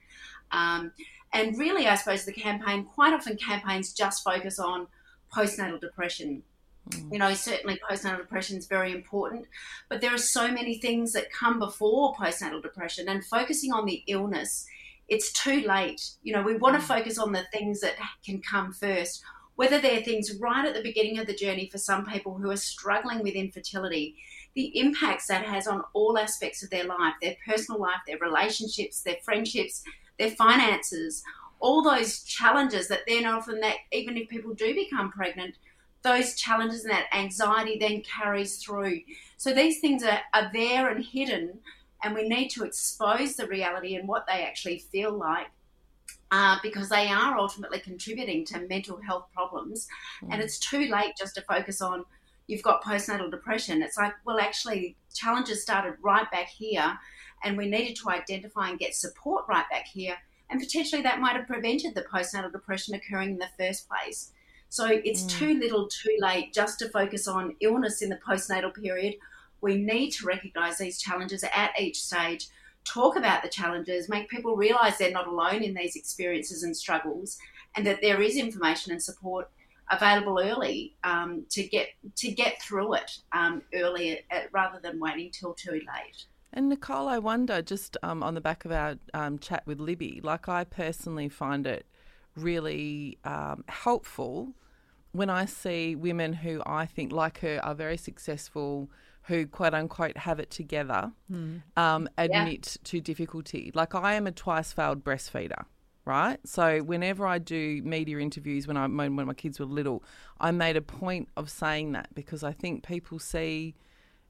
Um, and really, I suppose the campaign, quite often campaigns just focus on postnatal depression. Mm. You know, certainly postnatal depression is very important, but there are so many things that come before postnatal depression, and focusing on the illness, it's too late. You know, we want to focus on the things that can come first, whether they're things right at the beginning of the journey for some people who are struggling with infertility, the impacts that has on all aspects of their life, their personal life, their relationships, their friendships, their finances, all those challenges that then often, that even if people do become pregnant, those challenges and that anxiety then carries through. So these things are, are there and hidden, and we need to expose the reality and what they actually feel like. Uh, because they are ultimately contributing to mental health problems, mm. and it's too late just to focus on you've got postnatal depression. It's like, well, actually, challenges started right back here, and we needed to identify and get support right back here, and potentially that might have prevented the postnatal depression occurring in the first place. So it's mm. too little too late just to focus on illness in the postnatal period. We need to recognise these challenges at each stage, talk about the challenges, make people realise they're not alone in these experiences and struggles, and that there is information and support available early um, to get to get through it um, early at, rather than waiting till too late. And Nicole, I wonder, just um, on the back of our um, chat with Libby, like I personally find it really um, helpful when I see women who I think, like her, are very successful, who quote unquote have it together, mm. um, admit yeah. to difficulty. Like I am a twice failed breastfeeder, right? So whenever I do media interviews when I when my kids were little, I made a point of saying that because I think people see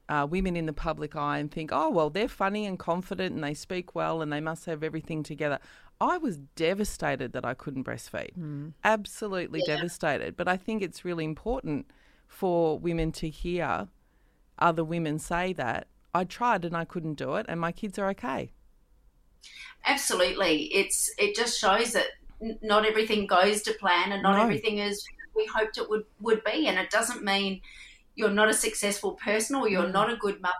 uh, women in the public eye and think, oh, well, they're funny and confident and they speak well and they must have everything together. I was devastated that I couldn't breastfeed, mm. absolutely yeah. devastated. But I think it's really important for women to hear other women say that I tried and I couldn't do it and my kids are okay. Absolutely. It's it just shows that n- not everything goes to plan and not no. everything is we hoped it would, would be, and it doesn't mean you're not a successful person or you're not a good mother.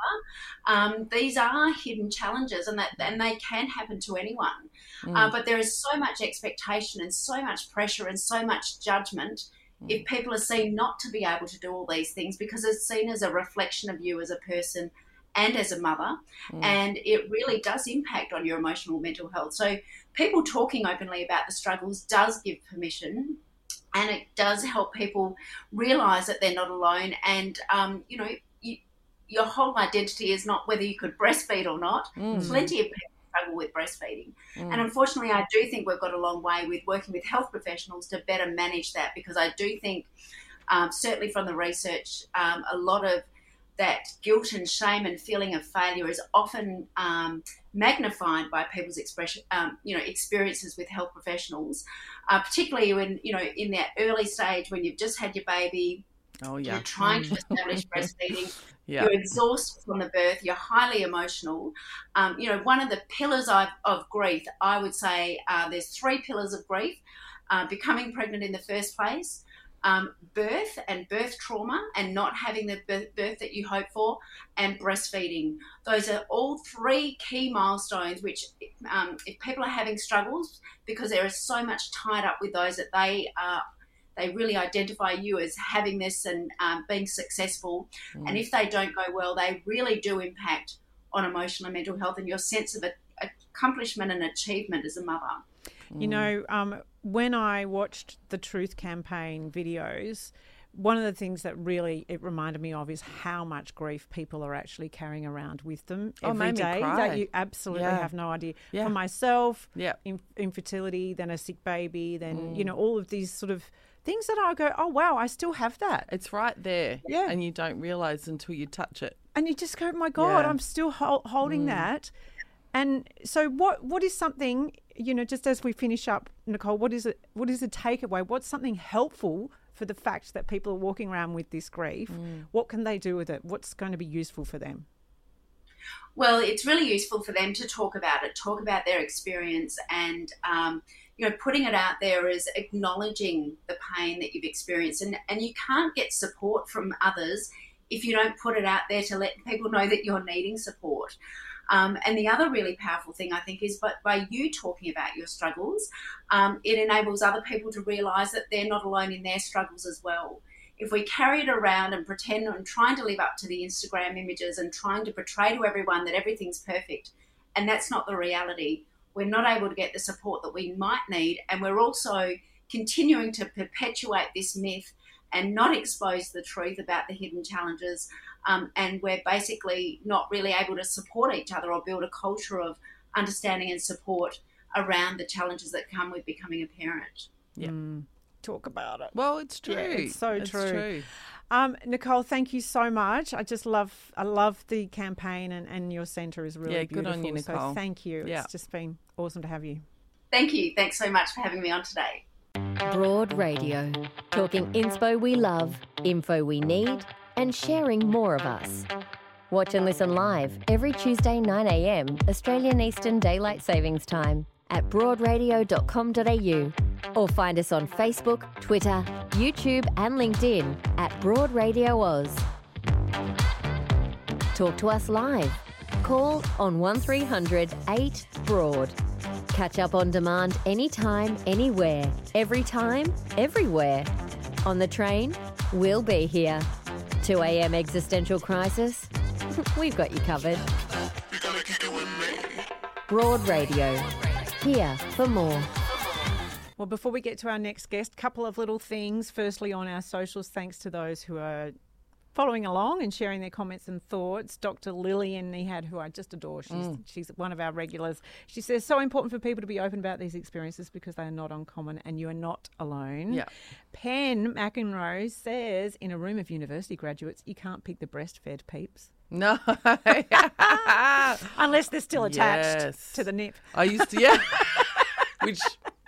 Um, these are hidden challenges and that and they can happen to anyone. Mm. Uh, but there is so much expectation and so much pressure and so much judgment if people are seen not to be able to do all these things, because it's seen as a reflection of you as a person and as a mother, mm. and it really does impact on your emotional mental health. So people talking openly about the struggles does give permission, and it does help people realise that they're not alone, and, um, you know, you, your whole identity is not whether you could breastfeed or not. Mm. Plenty of people struggle with breastfeeding, mm. and unfortunately I do think we've got a long way with working with health professionals to better manage that, because I do think um, certainly from the research um, a lot of that guilt and shame and feeling of failure is often um, magnified by people's expression um, you know experiences with health professionals, uh, particularly when you know in that early stage when you've just had your baby. Oh, yeah. You're trying to establish breastfeeding. Yeah. You're exhausted from the birth. You're highly emotional. Um, you know, one of the pillars I've, of grief, I would say uh, there's three pillars of grief, uh, becoming pregnant in the first place, um, birth and birth trauma and not having the birth, birth that you hope for, and breastfeeding. Those are all three key milestones which um, if people are having struggles, because there is so much tied up with those that they are, they really identify you as having this and um, being successful. Mm. And if they don't go well, they really do impact on emotional and mental health and your sense of accomplishment and achievement as a mother. Mm. You know, um, when I watched the Truth Campaign videos, one of the things that really it reminded me of is how much grief people are actually carrying around with them oh, every day that you absolutely yeah. have no idea. Yeah. For myself, yeah. inf- infertility, then a sick baby, then, mm. you know, all of these sort of things that I go, oh, wow, I still have that. It's right there. Yeah. And you don't realise until you touch it. And you just go, my God, yeah. I'm still ho- holding mm. that. And so what? what is something, you know, just as we finish up, Nicole, what is it? What is the takeaway? What's something helpful for the fact that people are walking around with this grief? Mm. What can they do with it? What's going to be useful for them? Well, it's really useful for them to talk about it, talk about their experience, and um, you know, putting it out there is acknowledging the pain that you've experienced, and, and you can't get support from others if you don't put it out there to let people know that you're needing support. Um, and the other really powerful thing, I think, is by, by you talking about your struggles, um, it enables other people to realise that they're not alone in their struggles as well. If we carry it around and pretend and trying to live up to the Instagram images and trying to portray to everyone that everything's perfect, and that's not the reality, we're not able to get the support that we might need, and we're also continuing to perpetuate this myth and not expose the truth about the hidden challenges, um, and we're basically not really able to support each other or build a culture of understanding and support around the challenges that come with becoming a parent. Yeah. Mm. Talk about it. Well, it's true. Yeah, it's so it's true. true. Um, Nicole, thank you so much. I just love I love the campaign, and, and your centre is really yeah, beautiful. Yeah, good on you, Nicole. So thank you. Yeah. It's just been awesome to have you. Thank you. Thanks so much for having me on today. Broad Radio. Talking inspo we love, info we need, and sharing more of us. Watch and listen live every Tuesday nine a.m. Australian Eastern Daylight Savings Time at broad radio dot com dot a u. Or find us on Facebook, Twitter, YouTube and LinkedIn at Broad Radio Oz. Talk to us live. Call on one three hundred eight broad. Catch up on demand anytime, anywhere, every time, everywhere. On the train, we'll be here. two a.m. existential crisis, we've got you covered. Broad Radio, here for more. Well, before we get to our next guest, couple of little things. Firstly, on our socials, thanks to those who are following along and sharing their comments and thoughts. Doctor Lillian Nehad, who I just adore, she's, mm. she's one of our regulars. She says, so important for people to be open about these experiences because they are not uncommon and you are not alone. Yeah. Pen McEnroe says, in a room of university graduates, you can't pick the breastfed peeps. No. Unless they're still attached yes. to the nip. I used to, yeah. Which...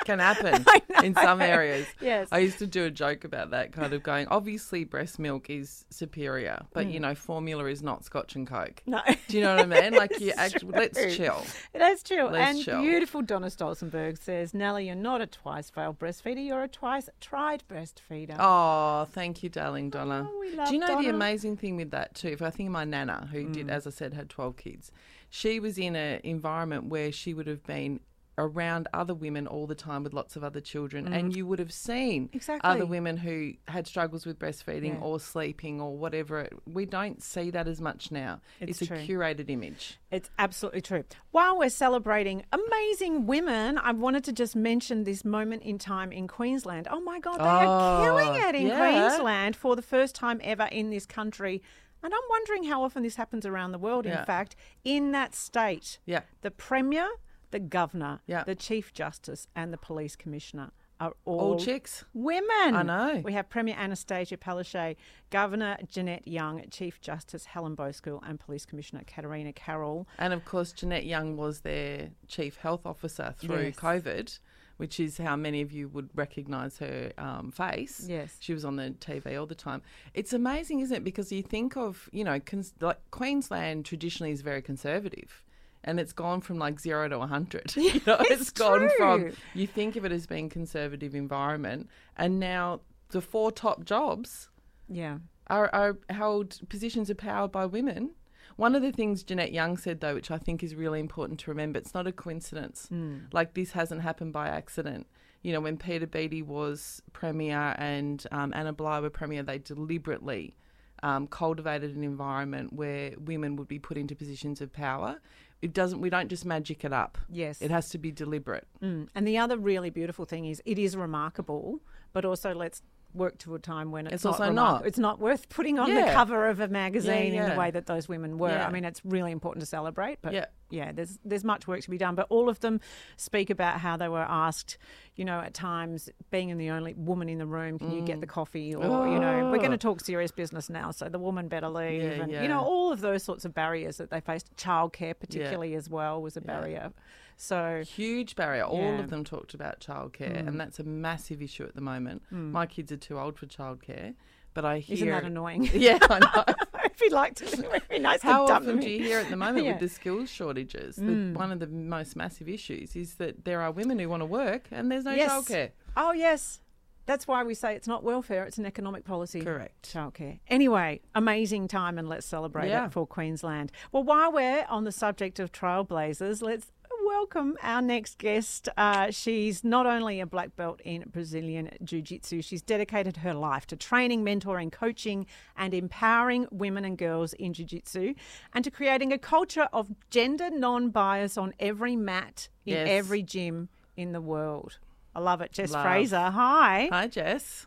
can happen in some areas. Yes. I used to do a joke about that, kind of going, obviously breast milk is superior, but mm. you know, formula is not Scotch and Coke. No. Do you know what I mean? Like you actually, let's chill. That's true. Let's and chill. Beautiful Donna Stolzenberg says, Nellie, you're not a twice failed breastfeeder, you're a twice tried breastfeeder. Oh, thank you, darling Donna. Oh, we love do you know Donna. The amazing thing with that too? If I think of my nana, who mm. did, as I said, had twelve kids, she was in an environment where she would have been around other women all the time with lots of other children mm. and you would have seen exactly. other women who had struggles with breastfeeding yeah. or sleeping or whatever. We don't see that as much now. It's, it's a curated image. It's absolutely true. While we're celebrating amazing women, I wanted to just mention this moment in time in Queensland. Oh my God, they oh, are killing it in yeah. Queensland for the first time ever in this country. And I'm wondering how often this happens around the world, yeah. in fact, in that state. Yeah. The Premier, the Governor, yep. the Chief Justice and the Police Commissioner are all, all chicks. Women. I know. We have Premier Anastasia Palaszczuk, Governor Jeanette Young, Chief Justice Helen Boskool and Police Commissioner Katarina Carroll. And, of course, Jeanette Young was their Chief Health Officer through yes. COVID, which is how many of you would recognise her um, face. Yes. She was on the T V all the time. It's amazing, isn't it? Because you think of, you know, cons- like Queensland traditionally is very conservative. And it's gone from like zero to one hundred. You know, it's, it's gone from, you think of it as being conservative environment. And now the four top jobs yeah. are, are held, positions are powered by women. One of the things Jeanette Young said, though, which I think is really important to remember, it's not a coincidence. Mm. Like this hasn't happened by accident. You know, when Peter Beattie was Premier and um, Anna Bligh were Premier, they deliberately um, cultivated an environment where women would be put into positions of power. It doesn't. We don't just magic it up. Yes. It has to be deliberate. Mm. And the other really beautiful thing is it is remarkable, but also let's work to a time when it's, it's not also remar- not. It's not worth putting on yeah. the cover of a magazine yeah, yeah. in the way that those women were. Yeah. I mean, it's really important to celebrate, but yeah. yeah, there's there's much work to be done. But all of them speak about how they were asked, you know, at times being in the only woman in the room, can mm. you get the coffee? Or, oh. you know, we're going to talk serious business now, so the woman better leave. Yeah, and, yeah. you know, all of those sorts of barriers that they faced. Childcare particularly yeah. as well was a barrier. Yeah. So huge barrier. All yeah. of them talked about childcare mm. and that's a massive issue at the moment. Mm. My kids are too old for childcare, but I hear... Isn't that annoying? Yeah, I know. If you'd like to, it would be nice How to dump them. How often do you hear at the moment yeah. with the skills shortages? Mm. The, one of the most massive issues is that there are women who want to work and there's no yes. childcare. Oh, yes. That's why we say it's not welfare, it's an economic policy. Correct. Childcare. Anyway, amazing time and let's celebrate yeah. it for Queensland. Well, while we're on the subject of trailblazers, let's... welcome our next guest. Uh, she's not only a black belt in Brazilian Jiu-Jitsu, she's dedicated her life to training, mentoring, coaching and empowering women and girls in Jiu-Jitsu and to creating a culture of gender non-bias on every mat in yes. every gym in the world. I love it. Jess love. Fraser, hi. Hi, Jess.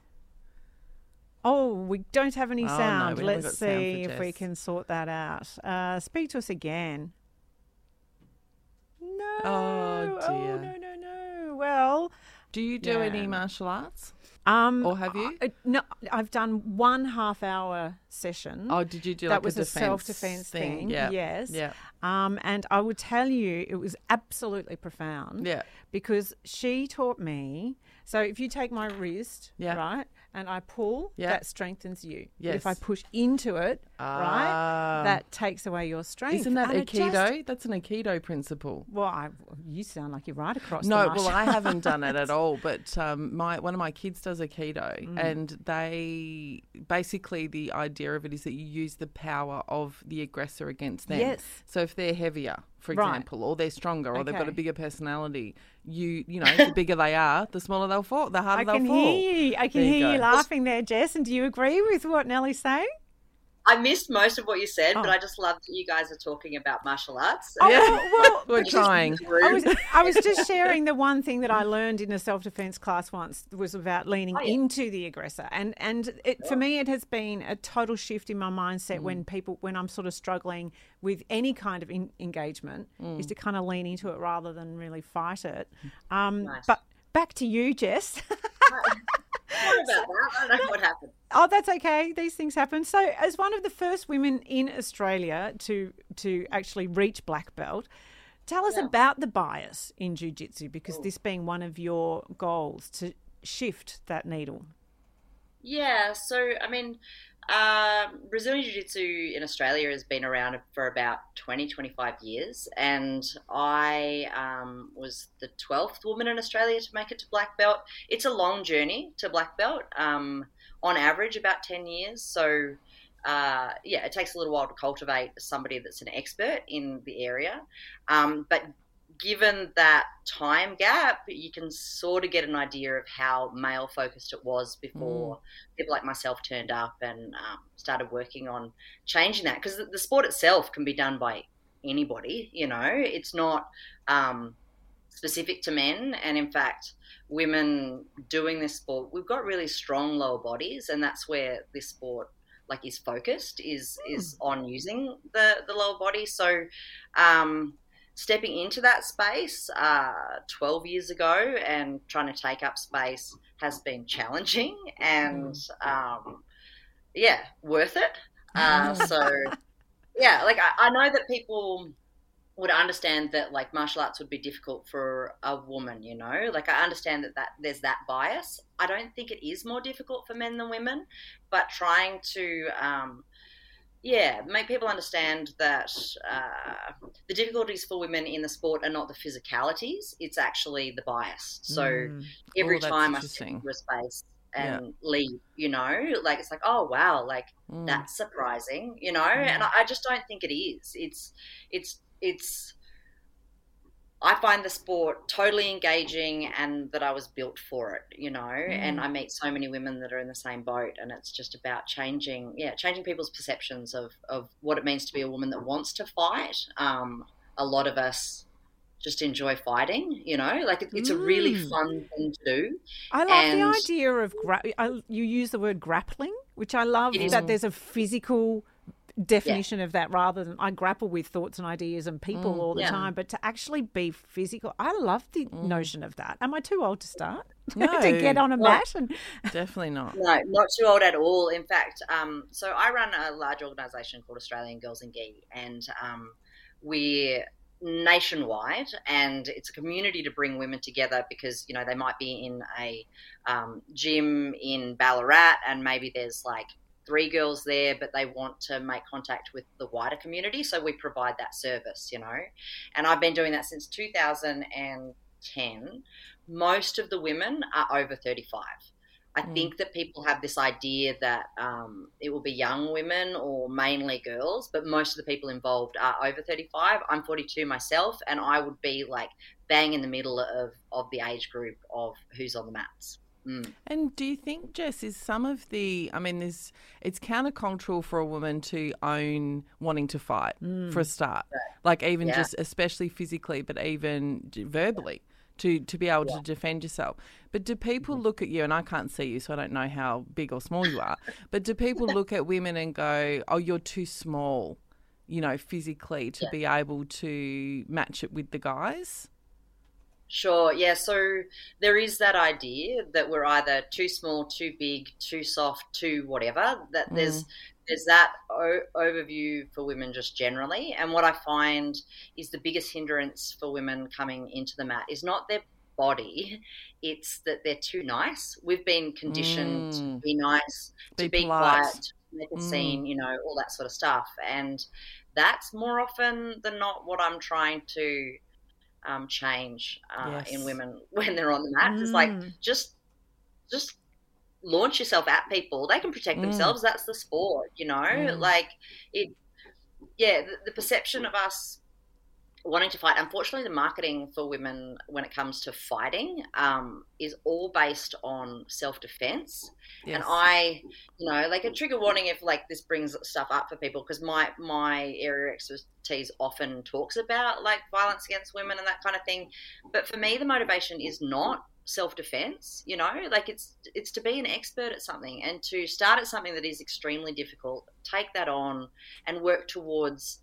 Oh, we don't have any sound. Oh, no, Let's see sound if we can sort that out. Uh, speak to us again. No. Oh, dear. Oh, no, no, no. Well. Do you do yeah. any martial arts? Um, or have you? I, no, I've done one half-hour session. Oh, did you do that like was a, a self-defense thing? thing. Yeah. Yes. Yeah. Um, and I would tell you it was absolutely profound. Yeah. Because she taught me. So if you take my wrist, yeah. right, and I pull, yeah. that strengthens you. Yes. But if I push into it, ah. right, that takes away your strength. Isn't that and Aikido? Just, that's an Aikido principle. Well, I, you sound like you're right across no, the No, well, I haven't done it at all. But um, my one of my kids does Aikido mm. and they basically the idea of it is that you use the power of the aggressor against them. Yes. So if they're heavier, for example, right. or they're stronger or okay. they've got a bigger personality, you you know, the bigger they are, the smaller they'll fall, the harder they'll fall. I can hear you. I can hear you laughing there, Jess. And do you agree with what Nellie's saying? I missed most of what you said, oh. but I just love that you guys are talking about martial arts. Oh, well, well, We're trying. I was, I was just sharing the one thing that I learned in a self-defense class once was about leaning oh, yeah. into the aggressor. And and it, yeah. for me, it has been a total shift in my mindset mm. when people when I'm sort of struggling with any kind of in, engagement mm. is to kind of lean into it rather than really fight it. Um, nice. But back to you, Jess. What about that? I don't know what happened. Oh, that's okay. These things happen. So as one of the first women in Australia to to actually reach black belt, tell us yeah. about the bias in jiu-jitsu, because Ooh. this being one of your goals, to shift that needle. Yeah, so, I mean, uh, Brazilian Jiu-Jitsu in Australia has been around for about twenty, twenty-five years, and I um, was the twelfth woman in Australia to make it to black belt. It's a long journey to black belt, um, on average about ten years, so uh, yeah, it takes a little while to cultivate somebody that's an expert in the area, um, but given that time gap, you can sort of get an idea of how male focused it was before mm. people like myself turned up and um, started working on changing that, because the sport itself can be done by anybody, you know, it's not um, specific to men. And in fact, women doing this sport, we've got really strong lower bodies, and that's where this sport like is focused, is mm. is on using the, the lower body. So um stepping into that space uh, twelve years ago and trying to take up space has been challenging and, um, yeah, worth it. Uh, so, yeah, like I, I know that people would understand that like martial arts would be difficult for a woman, you know, like I understand that, that there's that bias. I don't think it is more difficult for men than women, but trying to um, – yeah, make people understand that uh, the difficulties for women in the sport are not the physicalities, it's actually the bias. So mm. every oh, time I step into a space and yeah. leave, you know, like it's like, oh, wow, like mm. that's surprising, you know, mm. and I, I just don't think it is. It's, it's, it's, I find the sport totally engaging and that I was built for it, you know, mm. and I meet so many women that are in the same boat, and it's just about changing, yeah, changing people's perceptions of, of what it means to be a woman that wants to fight. Um, a lot of us just enjoy fighting, you know, like it, it's mm. a really fun thing to do. I love and, the idea of, gra- I, you use the word grappling, which I love that there's a physical definition yeah. of that, rather than I grapple with thoughts and ideas and people mm, all the yeah. time, but to actually be physical. I love the mm. notion of that. Am I too old to start? No. To get on a well, mat? And... Definitely not. No, not too old at all. In fact, um, so I run a large organisation called Australian Girls in Gi, and um, we're nationwide, and it's a community to bring women together because, you know, they might be in a um, gym in Ballarat and maybe there's like three girls there, but they want to make contact with the wider community. So we provide that service, you know, and I've been doing that since two thousand ten. Most of the women are over thirty-five. I mm. think that people have this idea that um, it will be young women or mainly girls, but most of the people involved are over thirty-five. I'm forty-two myself, and I would be like bang in the middle of, of the age group of who's on the mats. Mm. And do you think, Jess, is some of the, I mean, there's, it's countercultural for a woman to own wanting to fight mm. for a start, right. like even yeah. just especially physically, but even verbally yeah. to, to be able yeah. to defend yourself. But do people mm-hmm. look at you, and I can't see you, so I don't know how big or small you are, but do people look at women and go, oh, you're too small, you know, physically to yeah. be able to match it with the guys? Sure, yeah, so there is that idea that we're either too small, too big, too soft, too whatever, that mm. there's there's that o- overview for women just generally. And what I find is the biggest hindrance for women coming into the mat is not their body, it's that they're too nice. We've been conditioned mm. to be nice, be to be polite. quiet, to make a mm. scene, you know, all that sort of stuff. And that's more often than not what I'm trying to Um, change uh, yes. in women when they're on the mats. Mm. It's like just just launch yourself at people. They can protect mm. themselves. That's the sport, you know. Mm. Like it, yeah. The, the perception of us wanting to fight. Unfortunately, the marketing for women when it comes to fighting um, is all based on self-defense. Yes. And I, you know, like a trigger warning if like this brings stuff up for people, because my, my area of expertise often talks about like violence against women and that kind of thing. But for me, the motivation is not self-defense, you know, like it's it's to be an expert at something and to start at something that is extremely difficult, take that on and work towards.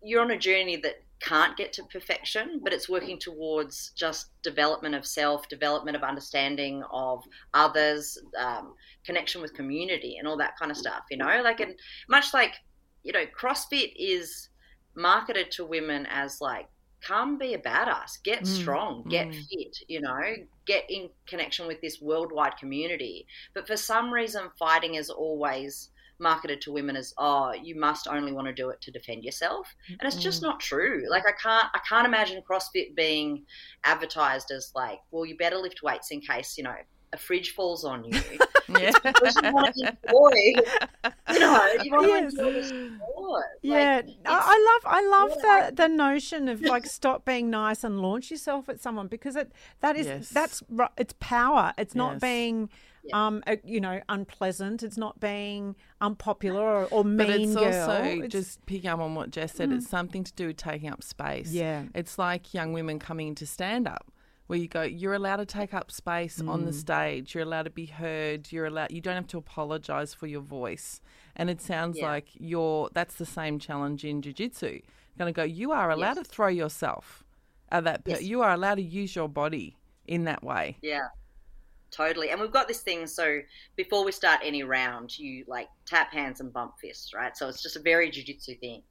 You're on a journey that can't get to perfection, but it's working towards just development of self, development of understanding of others, um, connection with community and all that kind of stuff, you know, like, and much like, you know, CrossFit is marketed to women as like, come be a badass, get mm. strong, get mm. fit, you know, get in connection with this worldwide community. But for some reason, fighting is always marketed to women as, oh, you must only want to do it to defend yourself. And it's just not true. Like I can't I can't imagine CrossFit being advertised as like, well, you better lift weights in case, you know, a fridge falls on you. Yeah. Because you want to enjoy, you know, you want yes. to enjoy the sport. Yeah. Like, I love I love yeah. the the notion of like stop being nice and launch yourself at someone, because it that is yes. that's it's power. It's yes. not being Yeah. um you know unpleasant, it's not being unpopular or, or mean, but it's girl. also it's... just picking up on what Jess said, mm. it's something to do with taking up space. Yeah, it's like young women coming into stand-up where you go, you're allowed to take up space mm. on the stage, you're allowed to be heard, you're allowed, you don't have to apologize for your voice. And it sounds yeah. like you're that's the same challenge in jiu-jitsu. Going to go, you are allowed yes. to throw yourself at that per- yes. you are allowed to use your body in that way. Yeah, totally. And we've got this thing, so before we start any round, you like tap hands and bump fists, right? So it's just a very jiu-jitsu thing.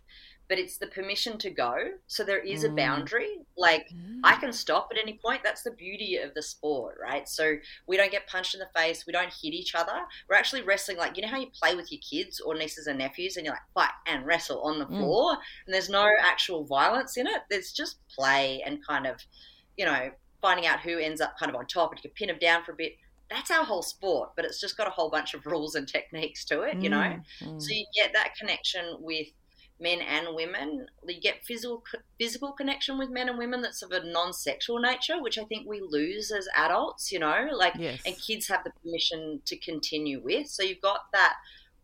But it's the permission to go. So there is mm. a boundary. Like mm. I can stop at any point. That's the beauty of the sport, right? So we don't get punched in the face. We don't hit each other. We're actually wrestling. Like, you know how you play with your kids or nieces and nephews and you're like, fight and wrestle on the mm. floor. And there's no actual violence in it. There's just play and kind of, you know, finding out who ends up kind of on top and you can pin them down for a bit. That's our whole sport, but it's just got a whole bunch of rules and techniques to it, you know? Mm. So you get that connection with men and women. You get physical physical connection with men and women that's of a non-sexual nature, which I think we lose as adults, you know? Like, yes. and kids have the permission to continue with. So you've got that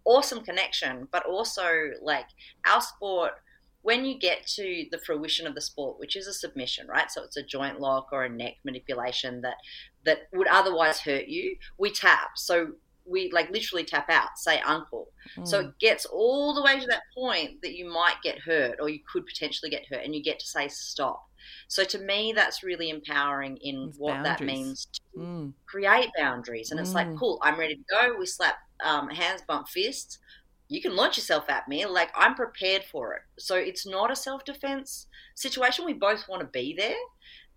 awesome connection, but also, like, our sport, when you get to the fruition of the sport, which is a submission, right? So it's a joint lock or a neck manipulation that that would otherwise hurt you. We tap. So we like literally tap out, say uncle. Mm. So it gets all the way to that point that you might get hurt or you could potentially get hurt, and you get to say stop. So to me, that's really empowering in it's what boundaries. That means to mm. create boundaries. And it's mm. like, cool, I'm ready to go. We slap um, hands, bump fists. You can launch yourself at me, like I'm prepared for it. So it's not a self-defense situation. We both want to be there.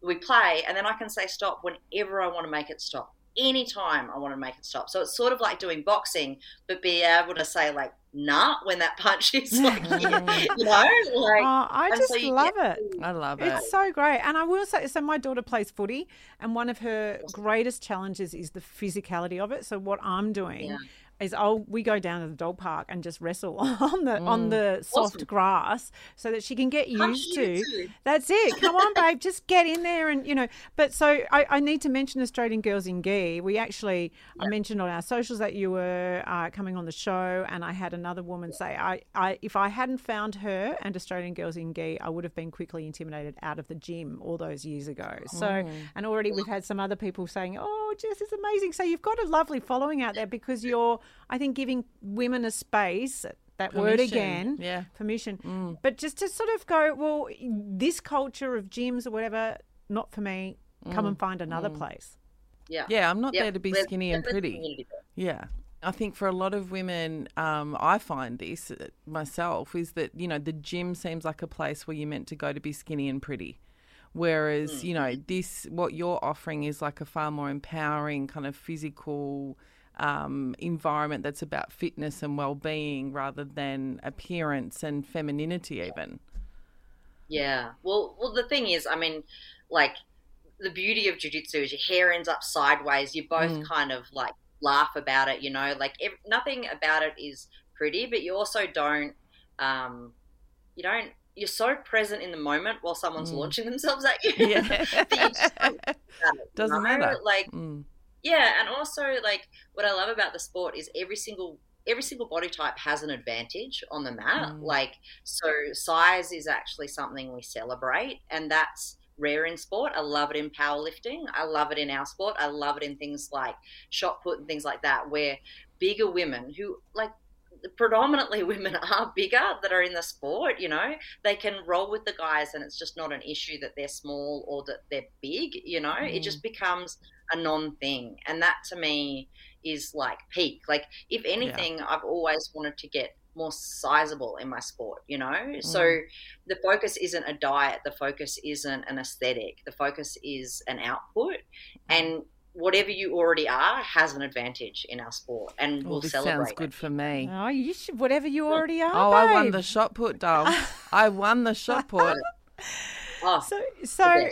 We play, and then I can say stop whenever I want to make it stop, anytime I want to make it stop. So it's sort of like doing boxing, but be able to say like, nah, when that punch is like, you know, like. Oh, I just so love get- it. I love it. It's so great. And I will say, so my daughter plays footy, and one of her greatest challenges is the physicality of it. So what I'm doing yeah. is I'll, we go down to the dog park and just wrestle on the mm. on the soft awesome. grass so that she can get used to. Too. That's it. Come on, babe, just get in there and, you know. But so I, I need to mention Australian Girls in Gi. We actually, yeah. I mentioned on our socials that you were uh, coming on the show, and I had another woman yeah. say, I, I if I hadn't found her and Australian Girls in Gi, I would have been quickly intimidated out of the gym all those years ago. Oh. So, and already we've had some other people saying, oh, Jess, it's amazing. So you've got a lovely following out there because you're, I think, giving women a space, that permission. word again, yeah. permission. Mm. But just to sort of go, well, this culture of gyms or whatever, not for me, mm. come and find another mm. place. Yeah. Yeah, I'm not yeah. there to be we're, skinny we're, and pretty. Yeah. I think for a lot of women, um, I find this myself, is that, you know, the gym seems like a place where you're meant to go to be skinny and pretty. Whereas, mm. you know, this, what you're offering is like a far more empowering kind of physical Um, environment that's about fitness and well-being rather than appearance and femininity even. Yeah. Well, well, the thing is, I mean, like the beauty of jiu-jitsu is your hair ends up sideways. You both mm. kind of like laugh about it, you know, like if, nothing about it is pretty, but you also don't, um, you don't you're so present in the moment while someone's mm. launching themselves at you. Yeah. that you just don't do that, Doesn't you know? matter. Like, mm. yeah, and also like what I love about the sport is every single every single body type has an advantage on the mat. Mm. Like, so size is actually something we celebrate, and that's rare in sport. I love it in powerlifting. I love it in our sport. I love it in things like shot put and things like that, where bigger women who like predominantly women are bigger that are in the sport, you know, they can roll with the guys, and it's just not an issue that they're small or that they're big, you know, mm. it just becomes a non-thing. And that to me is like peak. Like if anything, yeah. I've always wanted to get more sizable in my sport, you know? Mm. So the focus isn't a diet. The focus isn't an aesthetic. The focus is an output. And whatever you already are has an advantage in our sport, and well, we'll this celebrate. Sounds good it. For me. Oh, you should, whatever you already are. Oh, babe. I won the shot put, doll. I won the shot put. oh, so, so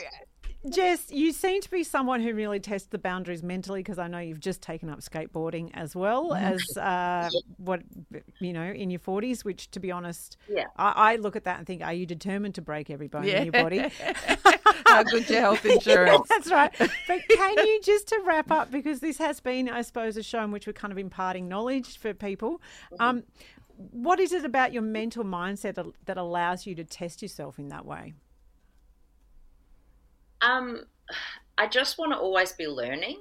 Jess, you seem to be someone who really tests the boundaries mentally, because I know you've just taken up skateboarding as well as uh, what you know in your forties. Which, to be honest, yeah. I, I look at that and think, are you determined to break every bone yeah. in your body? How good's your health insurance? That's right. But can you, just to wrap up, because this has been, I suppose, a show in which we're kind of imparting knowledge for people. Mm-hmm. Um, what is it about your mental mindset that allows you to test yourself in that way? Um, I just want to always be learning,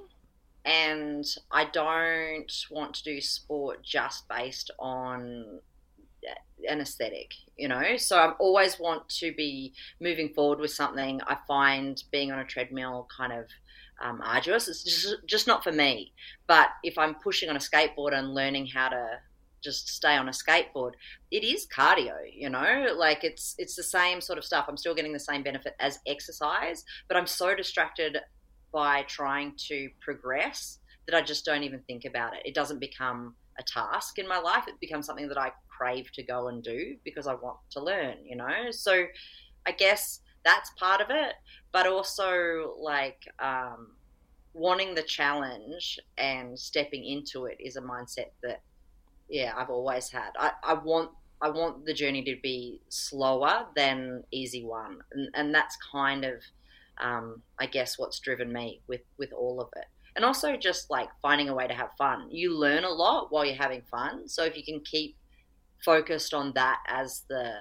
and I don't want to do sport just based on an aesthetic, you know, so I always want to be moving forward with something. I find being on a treadmill kind of um, arduous. It's just, just not for me. But if I'm pushing on a skateboard and learning how to just stay on a skateboard, it is cardio, you know, like it's it's the same sort of stuff. I'm still getting the same benefit as exercise, but I'm so distracted by trying to progress that I just don't even think about it. It doesn't become a task in my life. It becomes something that I crave to go and do because I want to learn, you know. So I guess that's part of it, but also like um, wanting the challenge and stepping into it is a mindset that, yeah, I've always had. I, I want I want the journey to be slower than easy one, and, and that's kind of, um, I guess, what's driven me with, with all of it. And also just like finding a way to have fun. You learn a lot while you're having fun, so if you can keep focused on that as the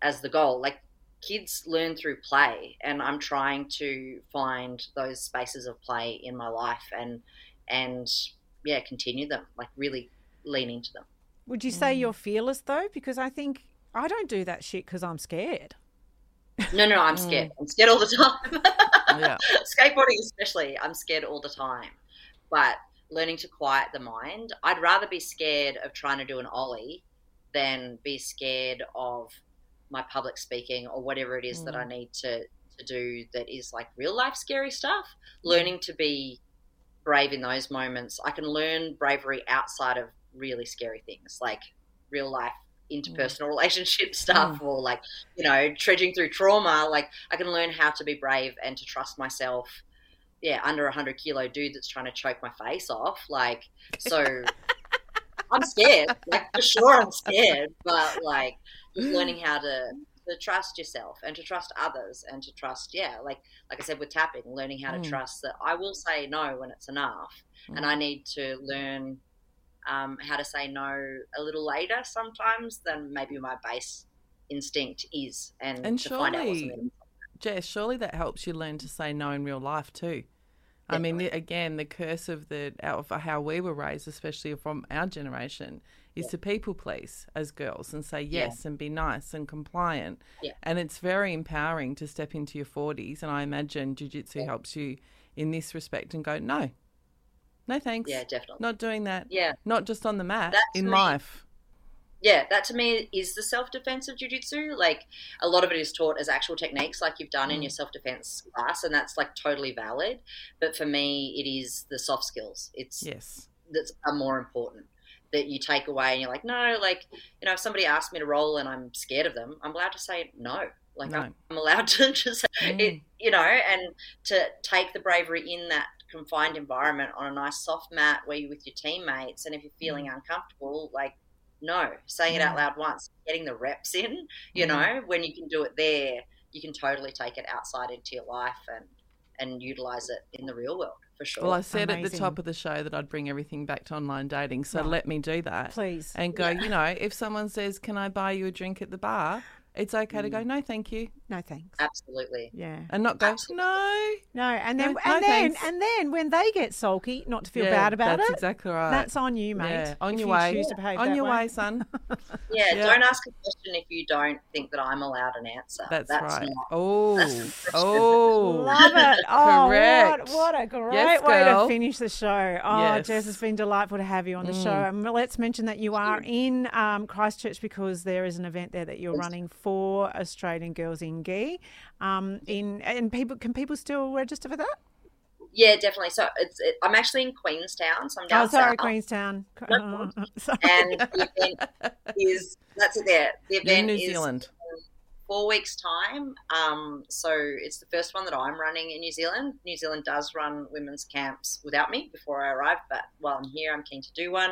as the goal, like kids learn through play, and I'm trying to find those spaces of play in my life and and yeah, continue them, like really lean into them. Would you say mm. you're fearless though? Because I think I don't do that shit because I'm scared. No, no, I'm scared. I'm scared all the time. Yeah. Skateboarding especially, I'm scared all the time. But learning to quiet the mind, I'd rather be scared of trying to do an ollie than be scared of my public speaking or whatever it is mm. that I need to, to do that is like real life scary stuff. Mm. Learning to be brave in those moments. I can learn bravery outside of really scary things, like real life interpersonal mm. relationship stuff mm. or like, you know, trudging through trauma. Like I can learn how to be brave and to trust myself. Yeah, under a hundred kilo dude that's trying to choke my face off. Like, so I'm scared. Like for sure I'm scared, but like just learning how to to trust yourself and to trust others and to trust, yeah, like like I said with tapping, learning how mm. to trust that I will say no when it's enough mm. and I need to learn Um, how to say no a little later sometimes than maybe my base instinct is, and, and to surely, find out what's in it. Jess, surely that helps you learn to say no in real life too. Definitely. I mean, again, the curse of the of how we were raised, especially from our generation, is yeah. to people please as girls and say yes yeah. and be nice and compliant. Yeah. And it's very empowering to step into your forties, and I imagine jiu-jitsu yeah. helps you in this respect and go, no. No thanks. Yeah, definitely. Not doing that. Yeah. Not just on the mat, that in me, life. Yeah, that to me is the self-defense of jiu-jitsu. Like a lot of it is taught as actual techniques like you've done mm. in your self-defense class, and that's like totally valid. But for me, it is the soft skills. It's yes. That's are more important that you take away, and you're like, no, like, you know, if somebody asks me to roll and I'm scared of them, I'm allowed to say no. Like no. I'm allowed to just, mm. it, you know, and to take the bravery in that confined environment on a nice soft mat where you're with your teammates, and if you're feeling uncomfortable, like No, saying it out loud once, getting the reps in, you mm. know, when you can do it there, you can totally take it outside into your life and, and utilise it in the real world for sure. Well, I said Amazing. At the top of the show that I'd bring everything back to online dating, so no. let me do that. Please. And go, yeah. you know, if someone says, can I buy you a drink at the bar, it's okay mm. to go, no, thank you. No, thanks. Absolutely. Yeah. And not go, Absolutely. no. No, and then no, and no then thanks. and then when they get sulky, not to feel yeah, bad about that's it. That's exactly right. That's on you, mate. Yeah. On if your you way. Choose to behave on that your way, way son. yeah, yeah, don't ask a question if you don't think that I'm allowed an answer. That's, that's right. Not, oh. That's oh. Love it. Oh, correct. What, what a great yes, way to finish the show. Oh, yes. Jess, it's been delightful to have you on the mm. show. And let's mention that you are in um, Christchurch because there is an event there that you're yes. running for Australian Girls in Gi. Um, in and people can people still register for that? Yeah, definitely. So it's it, I'm actually in Queenstown, so I'm down. Oh, sorry, south. Queenstown. No, oh, sorry. And the event is that's it. There, the event in New is Zealand. In four weeks' time. Um, so it's the first one that I'm running in New Zealand. New Zealand does run women's camps without me before I arrive, but while I'm here, I'm keen to do one.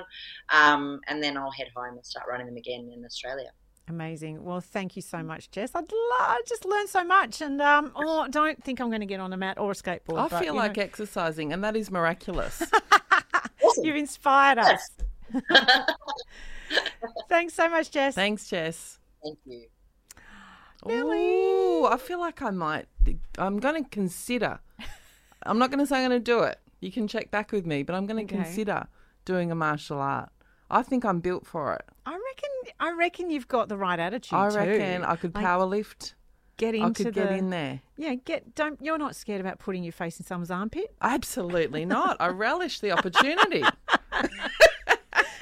Um, and then I'll head home and start running them again in Australia. Amazing. Well, thank you so much, Jess. I'd love, I just learned so much, and um, oh, I don't think I'm going to get on a mat or a skateboard. I but, feel like know. exercising, and that is miraculous. You've inspired us. Thanks so much, Jess. Thanks, Jess. Thank you. Nellie. I feel like I might. I'm going to consider. I'm not going to say I'm going to do it. You can check back with me, but I'm going to okay. consider doing a martial art. I think I'm built for it. I reckon I reckon you've got the right attitude I reckon too. I could power like, lift. Get into I could the, get in there. Yeah, get don't you're not scared about putting your face in someone's armpit? Absolutely not. I relish the opportunity.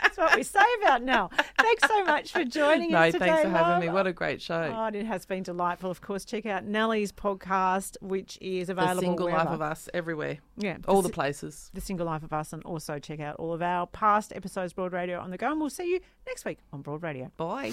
That's what we say about now. Thanks so much for joining no, us today. No, thanks for Mom. having me. What a great show. Oh, it has been delightful. Of course, check out Nellie's podcast, which is available The Single wherever. Life of Us everywhere. Yeah. All the, the places. The Single Life of Us. And also check out all of our past episodes, Broad Radio on the go. And we'll see you next week on Broad Radio. Bye.